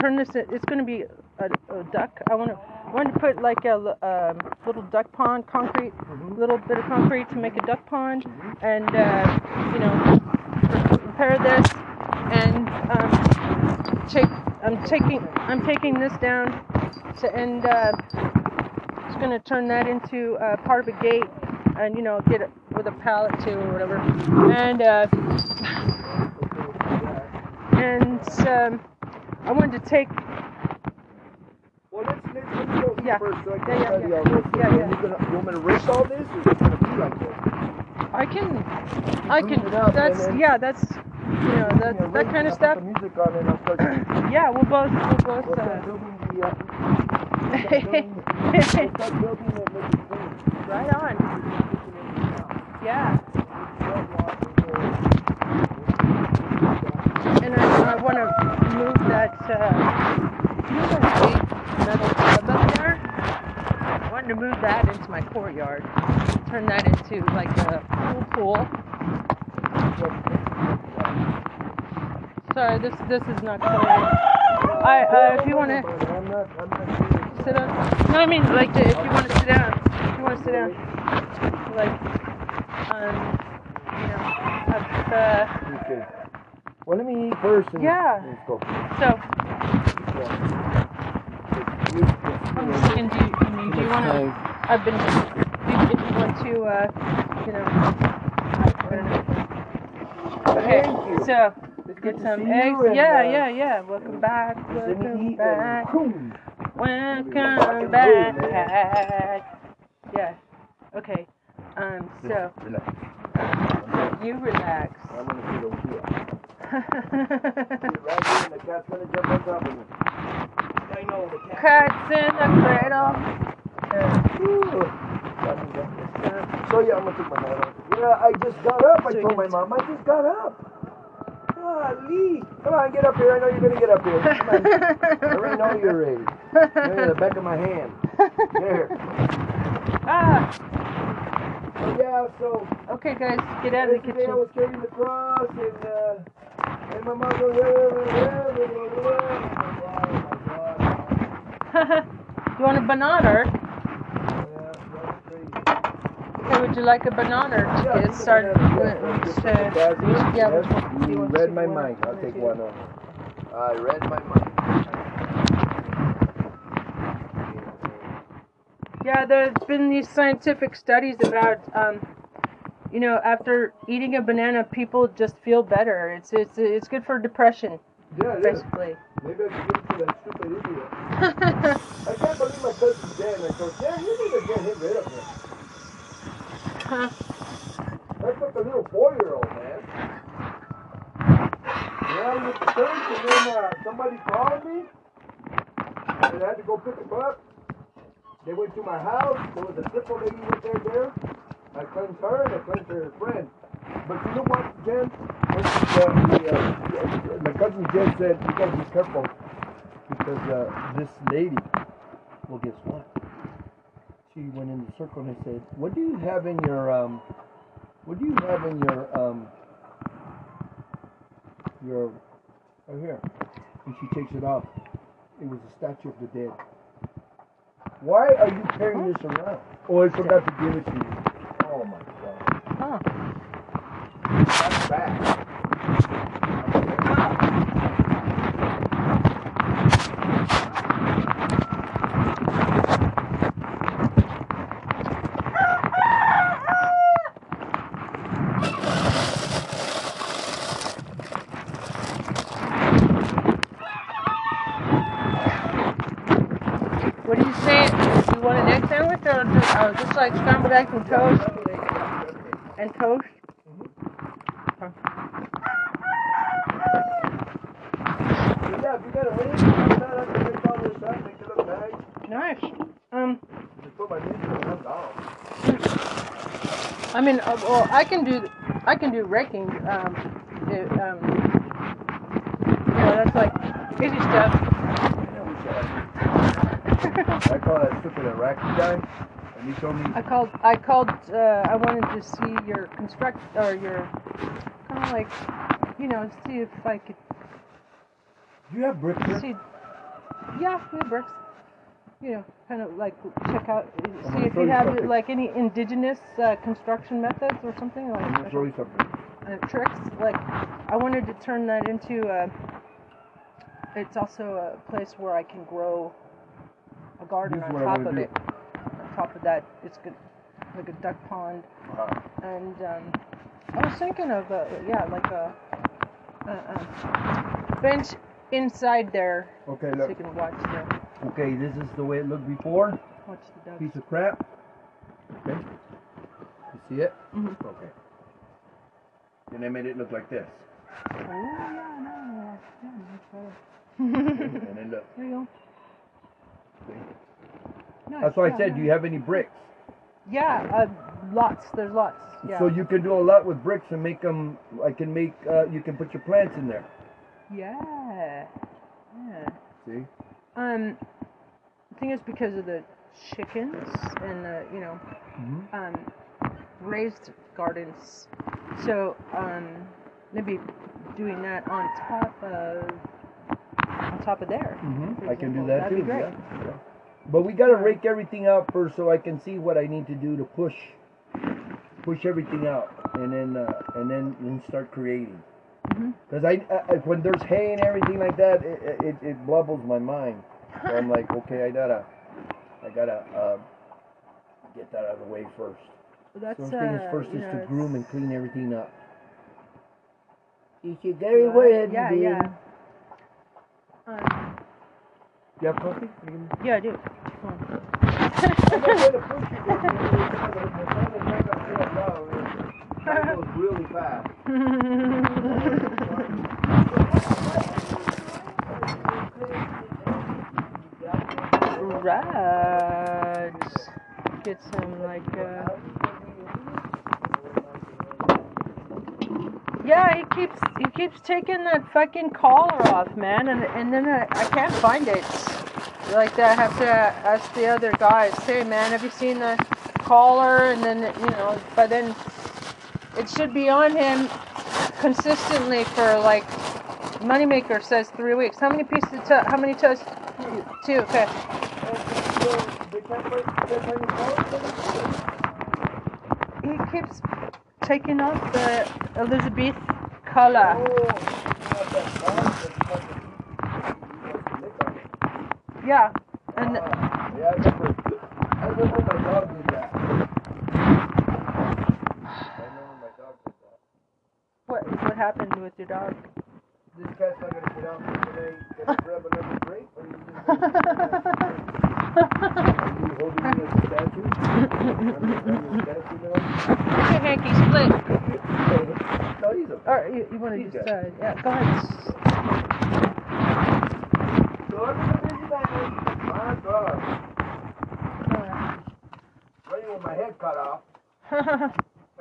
turn this. It's going to be a, a duck. I want to. I wanted to put like a um, little duck pond, concrete, mm-hmm. little bit of concrete to make a duck pond, mm-hmm. and uh, you know, repair this, and um, take. I'm taking. I'm taking this down, to, and uh, just gonna turn that into uh, part of a gate, and you know, get it with a pallet too or whatever, and uh, and um, I wanted to take. Well, let's, let's, let's go yeah. first so I can yeah, yeah, yeah. all this. Yeah, yeah. You, gonna, you want me to risk all this, or is it going to be like this? I can, I can, that's, yeah, that's, you know, that, you know, that kind of stuff. Music on and I'll start yeah, we'll both, we'll both, uh... Right on. Yeah. And I, I want to move that, uh... metal tub up there. I wanted to move that into my courtyard. Turn that into like a pool pool. Sorry, this this is not coming. I uh, if you want to sit up. No, I mean like to, if you want to sit down. If you want to sit down. Like um, you know, I've, uh. Okay. Well, let me eat first. And yeah. Let's go. So. I'm just thinking, do you, I mean, do you want to, I've been, if you want to, uh, you know, I don't know. Okay, so, get some eggs, yeah, yeah, yeah, welcome back, welcome back, welcome back, yeah, okay, um, so, you relax. I'm going to sit over here. Right here, and the cat's going to jump on top of me. I know the cat. Cats in the cradle. Yeah. So yeah, I'm gonna take my hat off. Yeah, I just got up. I so told my mom, I just got up. Golly. Come on, get up here. I know you're gonna get up here. Come on. I already know you're ready. You're in the back of my hand. There. Ah. So, yeah, so. Okay, guys, get out of the kitchen. I was carrying the cross, and, uh, and my mom goes, yeah, you want a banana? Yeah, that's crazy. Okay, would you like a banana? Yeah, to start with. Yeah, yeah, yeah, which one? You read my mind. I'll take one off. I read my mind. Yeah, there's been these scientific studies about, um, you know, after eating a banana, people just feel better. It's it's it's good for depression. Yeah, basically. Yeah. Maybe I should give it to that stupid idiot. I can't believe my cousin's dead, and I go, yeah, you need to get him rid of him. Huh? That's like a little four-year-old, man. Yeah, I was at the church, and then uh, somebody called me, and I had to go pick him up. They went to my house. There was a simple lady right there, there. I cleansed her, and I cleansed her friend. But you know what, Jen? Uh, my cousin Jen said, you gotta be careful because uh, this lady, well, guess what? She went in the circle and I said, what do you have in your, um, what do you have in your, um, your right here, and she takes it off. It was a statue of the dead. Why are you carrying this around? Oh, I forgot to give it to you. Oh my God. Huh. That's bad. Uh, just like Scumbag and toast, and toast. Mm-hmm. Huh. Yeah, if you got a lid, put all this stuff, make it look nice. Nice. Um. Put my down. I mean, uh, well, I can do, I can do wrecking. Um, the, um, you know, that's like easy stuff. I call that stupid Iraqi guy. You told me. I called. I called. Uh, I wanted to see your construct or your kind of like, you know, see if I could. Do you have bricks? See, yeah, we have bricks. You know, kind of like check out, I'm see if you have something. Like any indigenous uh, construction methods or something like. I'm gonna show you something. Uh, tricks like I wanted to turn that into. A, it's also a place where I can grow a garden on top of do. it. Top of that, it's good, like a duck pond. Wow. And um, I was thinking of, a, yeah, like a, a, a bench inside there. Okay, so look. You can watch there. Okay, this is the way it looked before. Watch the ducks. Piece of crap. Okay. You see it? Mm-hmm. Okay. And they made it look like this. Oh, yeah, no, yeah, that's better. And then look. There you go. Okay. Nice. That's why yeah, I said, yeah. Do you have any bricks? Yeah, uh, lots. There's lots. Yeah. So you can do a lot with bricks and make them. I can make. Uh, you can put your plants in there. Yeah. Yeah. See. Um, I think it's because of the chickens and the you know, mm-hmm. um, raised gardens. So um, maybe doing that on top of on top of there. Mm-hmm. I can do that That'd too. That'd be great. Yeah. Yeah. But we gotta rake everything out first, so I can see what I need to do to push, push everything out, and then uh, and then and start creating. Because mm-hmm. I, I when there's hay and everything like that, it it, it bubbles my mind. So I'm like, okay, I gotta, I gotta uh, get that out of the way first. Well, that's, First thing uh, is first is know, to it's... groom and clean everything up. You should get it wet. Yeah, yeah. Um, You have coffee? Yeah, I do. Hmm. Really fast. Right. Get some like. Uh... Yeah, he keeps he keeps taking that fucking collar off, man, and and then I, I can't find it. Like that, I have to ask the other guys, hey man, have you seen the collar? And then, you know, but then it should be on him consistently for like, Moneymaker says three weeks. How many pieces of toast? How many toast? Two. Two, okay. He keeps taking off the Elizabeth collar. Yeah, and... Uh, yeah, I remember, I remember my dog did that. I remember my dog did that. What, what happened with your dog? This cat's not going to get out for today. Can I grab another grape? Or are you just going to grab another grape? Are you holding the statue? Remember the statue now? Your hanky split. No, he's okay. All right, you, you want to just... Uh, yeah, go ahead. So everybody... My God. Uh, Ready with my head cut off. And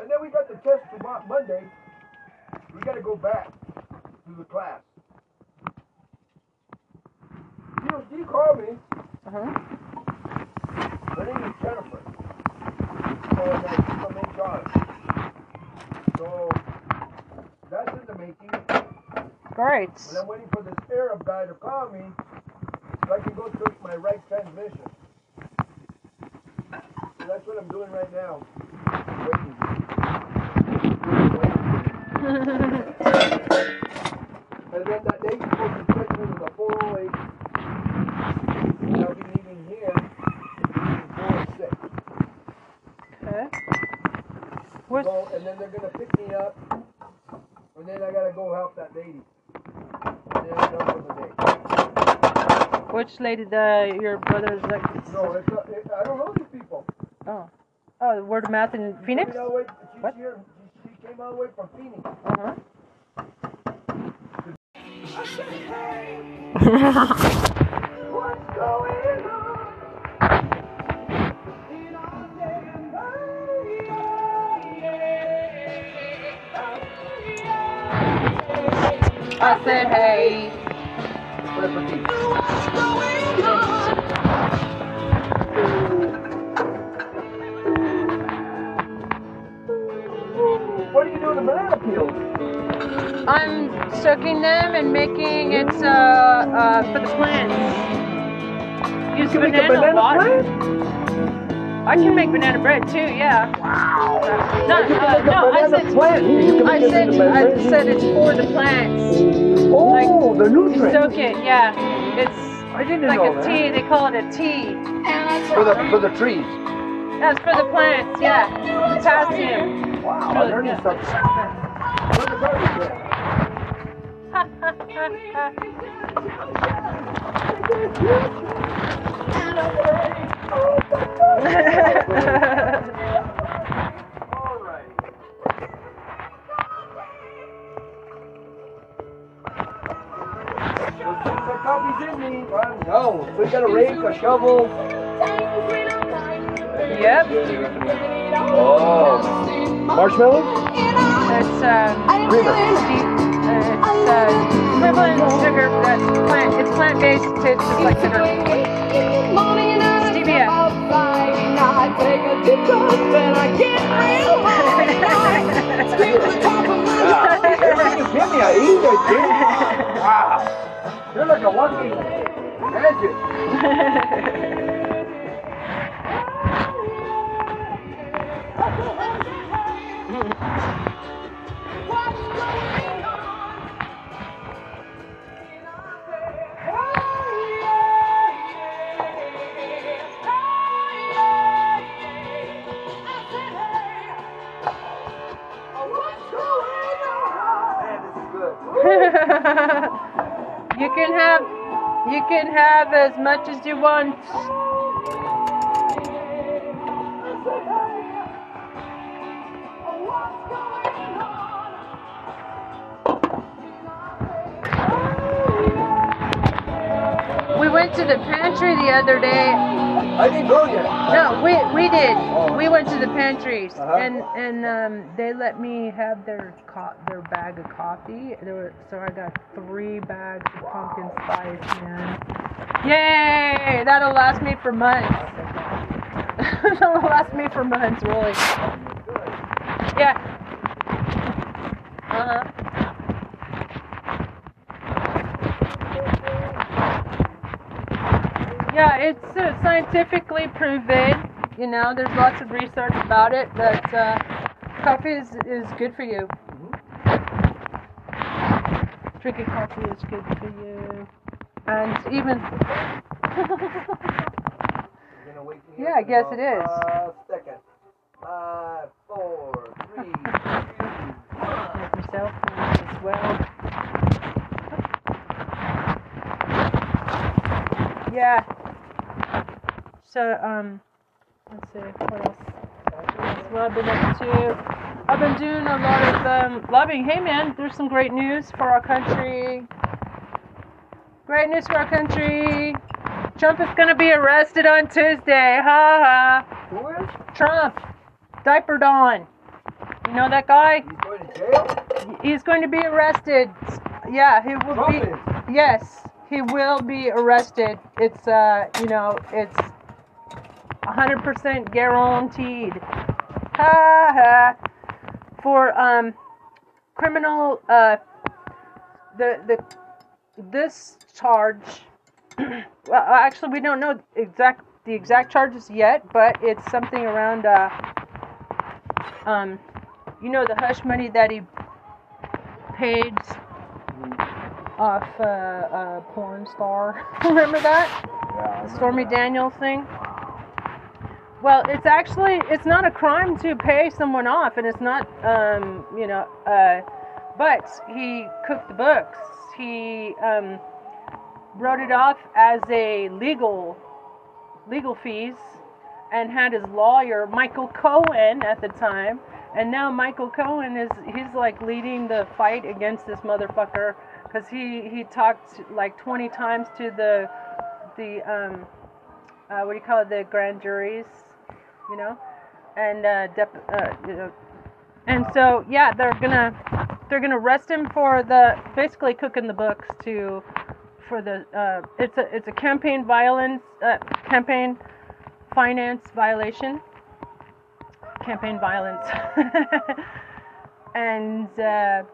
then we got the test for Monday. We got to go back to the class. You know, she called me. Uh huh. Her name is Jennifer. So I'm like, I'm in charge. So that's in the making. Great. When I'm waiting for this Arab guy to call me, so I can go to my right transmission. So that's what I'm doing right now. Waiting. Waiting. And then that day, you're supposed to check me with a four oh eight. And I'll be leaving here at four oh six. Okay. Where's... So, and then they're going to pick me up. And then I gotta go help that lady. And then I'm done for the day. Which lady? The your brother's like? No, it's not, it, I don't know these people. Oh, oh, the word of mouth in Phoenix. She came all the way, she, what? Here, she, she came all the way from Phoenix. Uh huh. What's going on? I said, hey. What's going on? What are you doing with banana peels? I'm soaking them and making it uh, uh, for the plants. Use banana, banana water. Plant? I can make banana bread too, yeah. Wow. No, uh, no, I said, I said, I said it's for the plants. Oh, like, the nutrients. Soak it, yeah. It's I didn't like know a that. tea. They call it a tea. For the for the trees. That's for the plants. Yeah. Potassium. Wow, I'm learning something. All right. Coffee's in me. Well, no, we got a rake, a shovel. Yep. Oh. Marshmallow? It's um, river. It's uh, equivalent sugar. That's plant. It's plant based. It's just like sugar. Stevia. Everything you give me, I eat. I drink. Wow. You're like a lucky magic. Man, this is good. You can have, you can have as much as you want. We went to the pantry the other day. I didn't go yet. No, we we did. Oh. We went to the pantries, uh-huh. and and um, they let me have their co- their bag of coffee. There were, so I got three bags of pumpkin spice, man. Yay! That'll last me for months. That'll last me for months, really. Yeah. Uh huh. Yeah, it's uh, scientifically proven, you know, there's lots of research about it, but uh, coffee is, is good for you. Mm-hmm. Drinking coffee is good for you. And even... You're gonna wake me yeah, I guess it is. Uh, second. Five, four, three, two, one. Make yourself as well. Yeah. So, um, let's see, what else? That's what I've been up to. I've been doing a lot of um, lobbying. Hey, man, there's some great news for our country. Great news for our country. Trump is going to be arrested on Tuesday. Ha ha. Who is? Trump. Diaper Don. You know that guy? He's going to jail? He's going to be arrested. Yeah, he will Trump be. Is. Yes. He will be arrested. It's, uh, you know, it's one hundred percent guaranteed. Ha ha. For um, criminal uh, the the this charge, well, actually we don't know exact the exact charges yet, but it's something around uh, um, you know, the hush money that he paid off uh, a porn star. Remember that? Yeah, the Stormy that. Daniels thing. Well, it's actually, it's not a crime to pay someone off, and it's not, um, you know, uh, but he cooked the books. He um, wrote it off as a legal, legal fees, and had his lawyer, Michael Cohen, at the time, and now Michael Cohen is, he's like leading the fight against this motherfucker, because he, he talked like twenty times to the, the, um, uh, what do you call it, the grand juries. You know, and uh, dep- uh, you know, and so yeah, they're gonna they're gonna arrest him for the basically cooking the books to for the uh, it's a it's a campaign violence uh, campaign finance violation campaign violence and uh,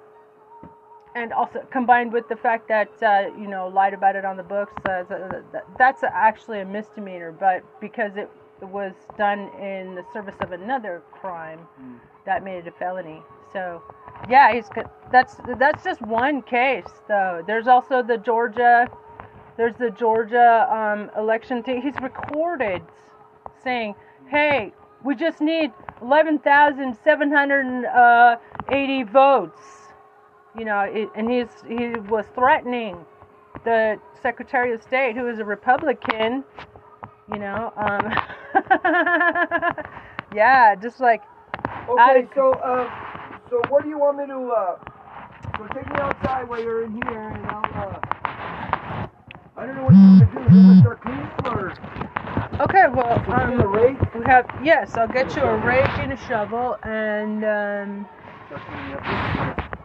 and also combined with the fact that uh, you know, lied about it on the books, uh, that's actually a misdemeanor, but because it was done in the service of another crime, mm. that made it a felony. So, yeah, he's that's that's just one case, though. There's also the Georgia, there's the Georgia um, election thing. He's recorded saying, "Hey, we just need eleven thousand seven hundred eighty votes," you know, it, and he's he was threatening the Secretary of State, who is a Republican. You know, um, yeah, just like. Okay, I, so, uh, so what do you want me to, uh, so take me outside while you're in here, and I'll, uh, I don't know what you're going to do, you're going to start cleaning, or? Okay, well, so um, a rake? we have, yes, I'll get you a rake and a shovel, and, um,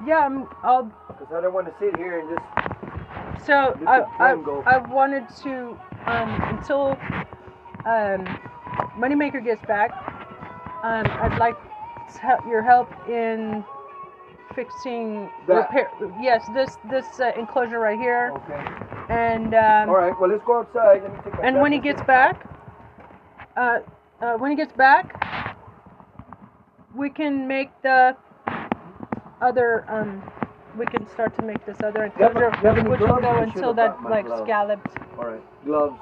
yeah, I'm, I'll. Because I don't want to sit here and just. So, I, I, I wanted to, um, until, um, Moneymaker gets back, um, I'd like to your help in fixing that. Repair. Yes, this this uh, enclosure right here. Okay. And um, all right. Well, let's go outside. Let me take my and when he gets back, uh, uh, when he gets back, we can make the other. Um, we can start to make this other enclosure, yeah, which will go until that like gloves. Scalloped. All right. Gloves.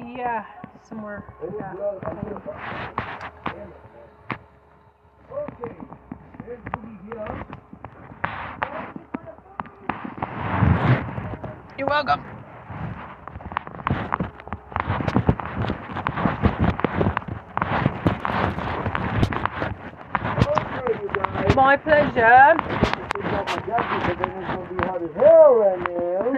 Yeah. Somewhere. Yeah. Okay. There's Boogie here. You're welcome. Okay, you guys. My pleasure. Some gloves around here. All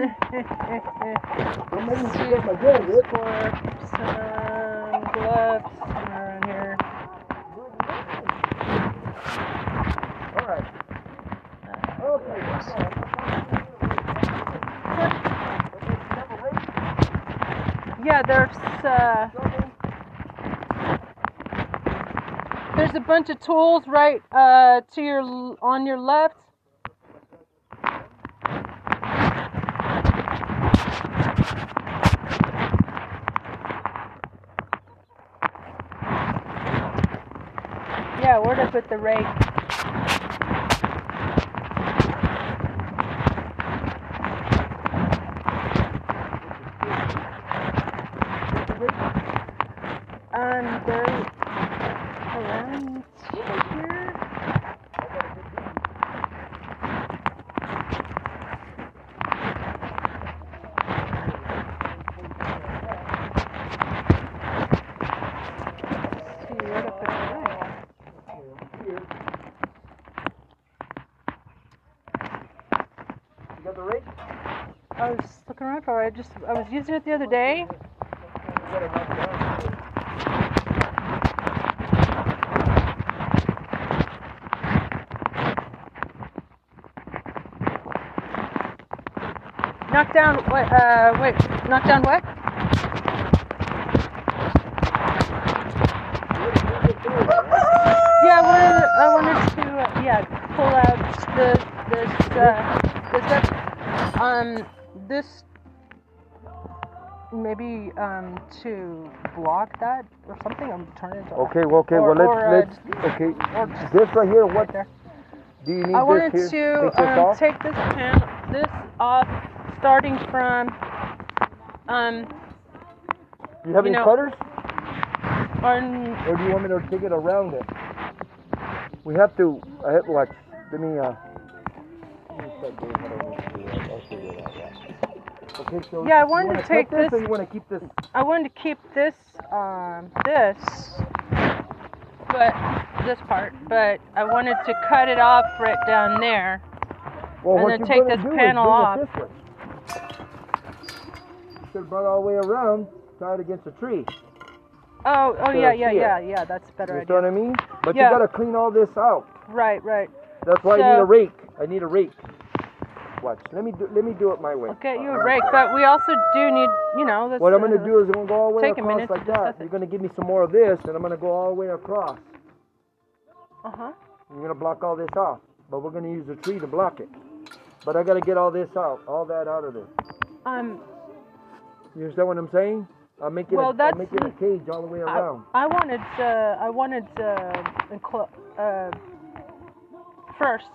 right. Okay. Yeah, there's uh, there's a bunch of tools right uh, to your on your left. Yeah, where to put the rake? Um, they're around here. I just I was using it the other day. Knock down what? Uh, wait, knock down what? Yeah, I wanted I wanted to uh, yeah pull out the this uh, because that's, um, this, maybe, um, to blog that or something, I'm turning into... Okay, well, okay, or, well, let's, or, let's, uh, okay, or, this right here, what, right do you need I wanted this here? to, take um, this take this pan, this off, starting from, um... Do you have you any know, cutters? Um, or do you want me to take it around it? We have to, I have, like, let me, uh... Okay, so yeah, I wanted to take this, this or you want to keep this? I wanted to keep this, um, this, but, this part, but I wanted to cut it off right down there, well, and then take this panel off. You should run all the way around, tie it against a tree. Oh, oh yeah, yeah, yeah, yeah, that's a better idea. You know what I mean? But you gotta clean all this out. Right, right. That's why I need a rake. I need a rake. Watch. Let me do, let me do it my way. Okay, you a rake, but we also do need, you know. What I'm gonna do is I'm gonna go all the way across like that. You're gonna give me some more of this, and I'm gonna go all the way across. Uh huh. You're gonna block all this off, but we're gonna use the tree to block it. But I gotta get all this out, all that out of there. Um. You understand what I'm saying? I'm making well, a, I'm making a cage all the way around. I, I wanted, uh, I wanted, uh, inclu- uh, first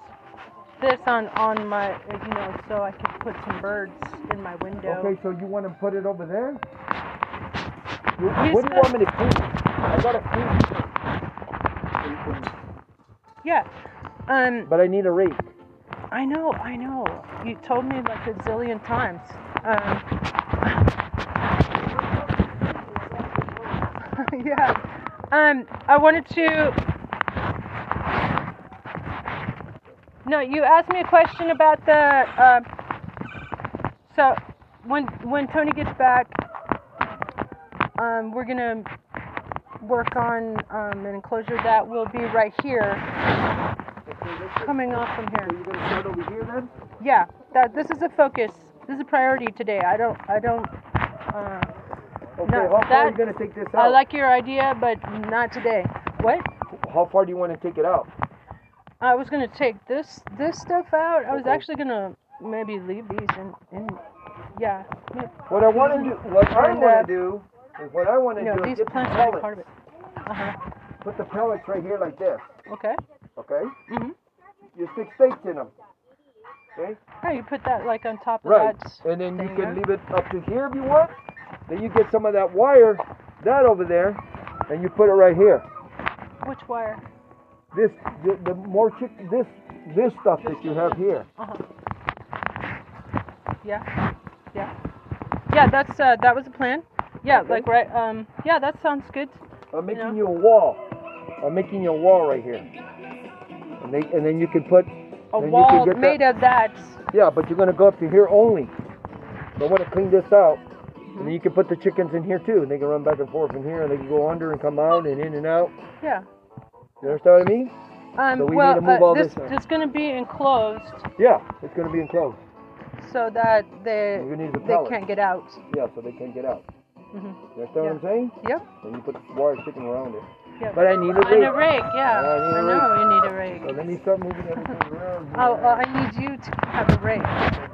this on on my, you know, so I could put some birds in my window. Okay, so you want to put it over there? You, what do you want me to clean? I gotta clean. Yeah. Um. But I need a rake. I know, I know. You told me like a zillion times. Um. Yeah, um, I wanted to, no, you asked me a question about the, uh, so when, when Tony gets back, um, we're going to work on, um, an enclosure that will be right here, coming off from here. So you're going to start over here then? Yeah, that, this is a focus, this is a priority today, I don't, I don't, uh. Okay, no, how far that, are you going to take this out? I like your idea, but not today. What? How far do you want to take it out? I was going to take this this stuff out. Okay. I was actually going to maybe leave these in. in yeah. What I want to do, what I want to do, is what I want to no, do is get the pellets. Part of it. Uh-huh. Put the pellets right here like this. Okay. Okay? Mm-hmm. You stick stakes in them. Okay? Oh, you put that like on top of right. that Right, and then you can there. leave it up to here if you want. Then you get some of that wire, that over there, and you put it right here. Which wire? This, the, the more chick, this, this stuff that you have here. Uh huh. Yeah, yeah, yeah. That's uh, that was the plan. Yeah, okay. like right. Um, yeah, that sounds good. I'm making you, know? you a wall. I'm making you a wall right here, and they, and then you can put a wall made that. of that. Yeah, but you're gonna go up to here only. So I want to clean this out. And then you can put the chickens in here too, and they can run back and forth from here, and they can go under and come out and in and out. Yeah. You understand what I mean? Um, so we well, need to move uh, all this. This is going to be enclosed. Yeah, it's going to be enclosed. So that they the they can't get out. Yeah, so they can't get out. Mm-hmm. You understand yeah. what I'm saying? Yep. And you put the wire chicken around it. Yep. But I need a rake. I need a rake, yeah. I, I know rake. you need a rake. So let me start moving everything around. Here. Oh, well, I need you to have a rake.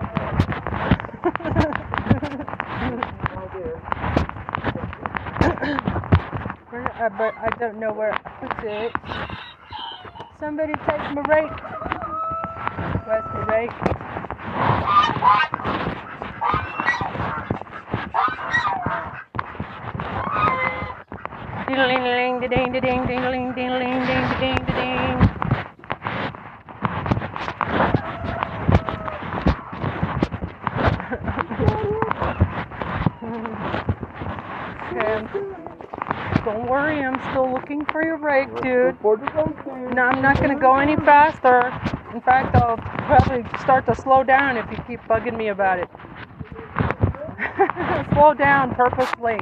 Uh, but I don't know where I put it. Somebody take my rake. Where's my rake? Ding ding ding ding ding ding ding ding ding ding ding. For your rake, dude. No, I'm not gonna go any faster. In fact, I'll probably start to slow down if you keep bugging me about it. Slow down purposely.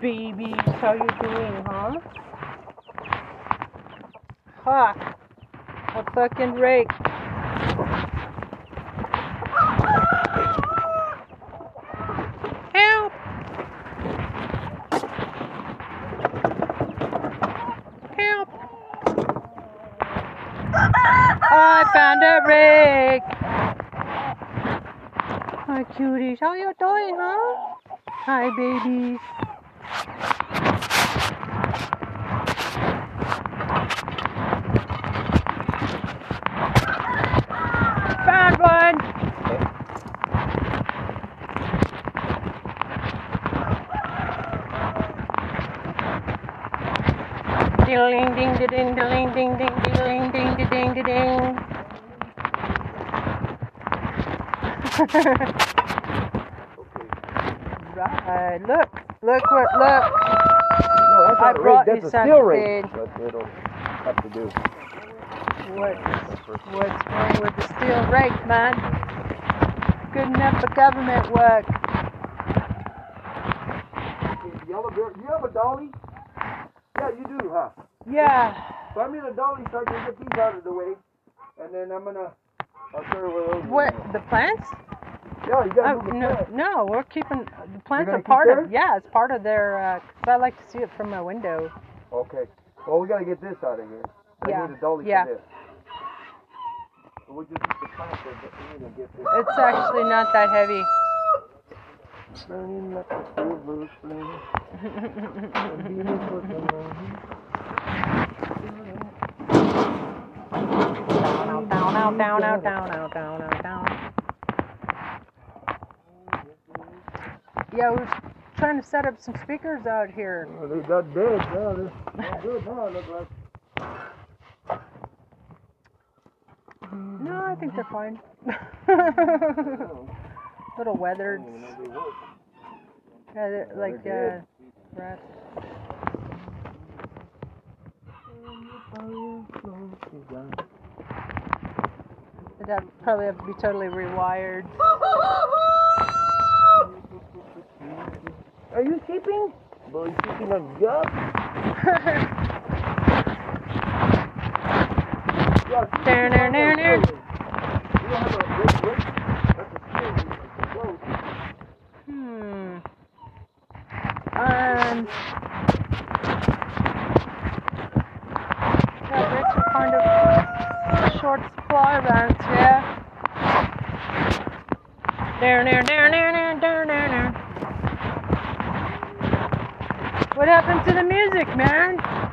babies, how you doing, huh? Ha! A fucking rake. Help! Help! I found a rake! Hi cuties, how you doing, huh? Hi babies. Found one. Ding ding ding ding ding ding ding ding ding ding ding ding. Right, look, look what, look. No, that's not I brought rake. That's you a steel rake. But it'll have to do. What, what's wrong with the steel rake, man? Good enough for government work. Yellow girl, you have a dolly? Yeah, you do, huh? Yeah. So I'm in a dolly so I can get these out of the way. And then I'm going to, I'll turn over those. What, the plants? Yeah, you gotta oh, move the no, plants. No, we're keeping the plants are part of. Yeah, it's part of their. Because uh, I like to see it from my window. Okay. Well, we gotta get this out of here. I yeah. Need a dolly yeah. For this. We'll just keep the plants there, but we need to get this. It's actually not that heavy. Down, down, down, down, down, down, down, down, down. Yeah, we were trying to set up some speakers out here. Oh, they got dead now. They're good now, it looks like. No, I think they're fine. Little weathered. Yeah, like uh, rats. That probably have to be totally rewired. Are you sleeping? Well, are you sleeping on the job? There, there, there, there. You don't have a great break. That's a thing. It's close. Hmm. Um. Yeah, there's some kind of short supply around here. There, there, there, there, there, there, there, there. What happened to the music, man?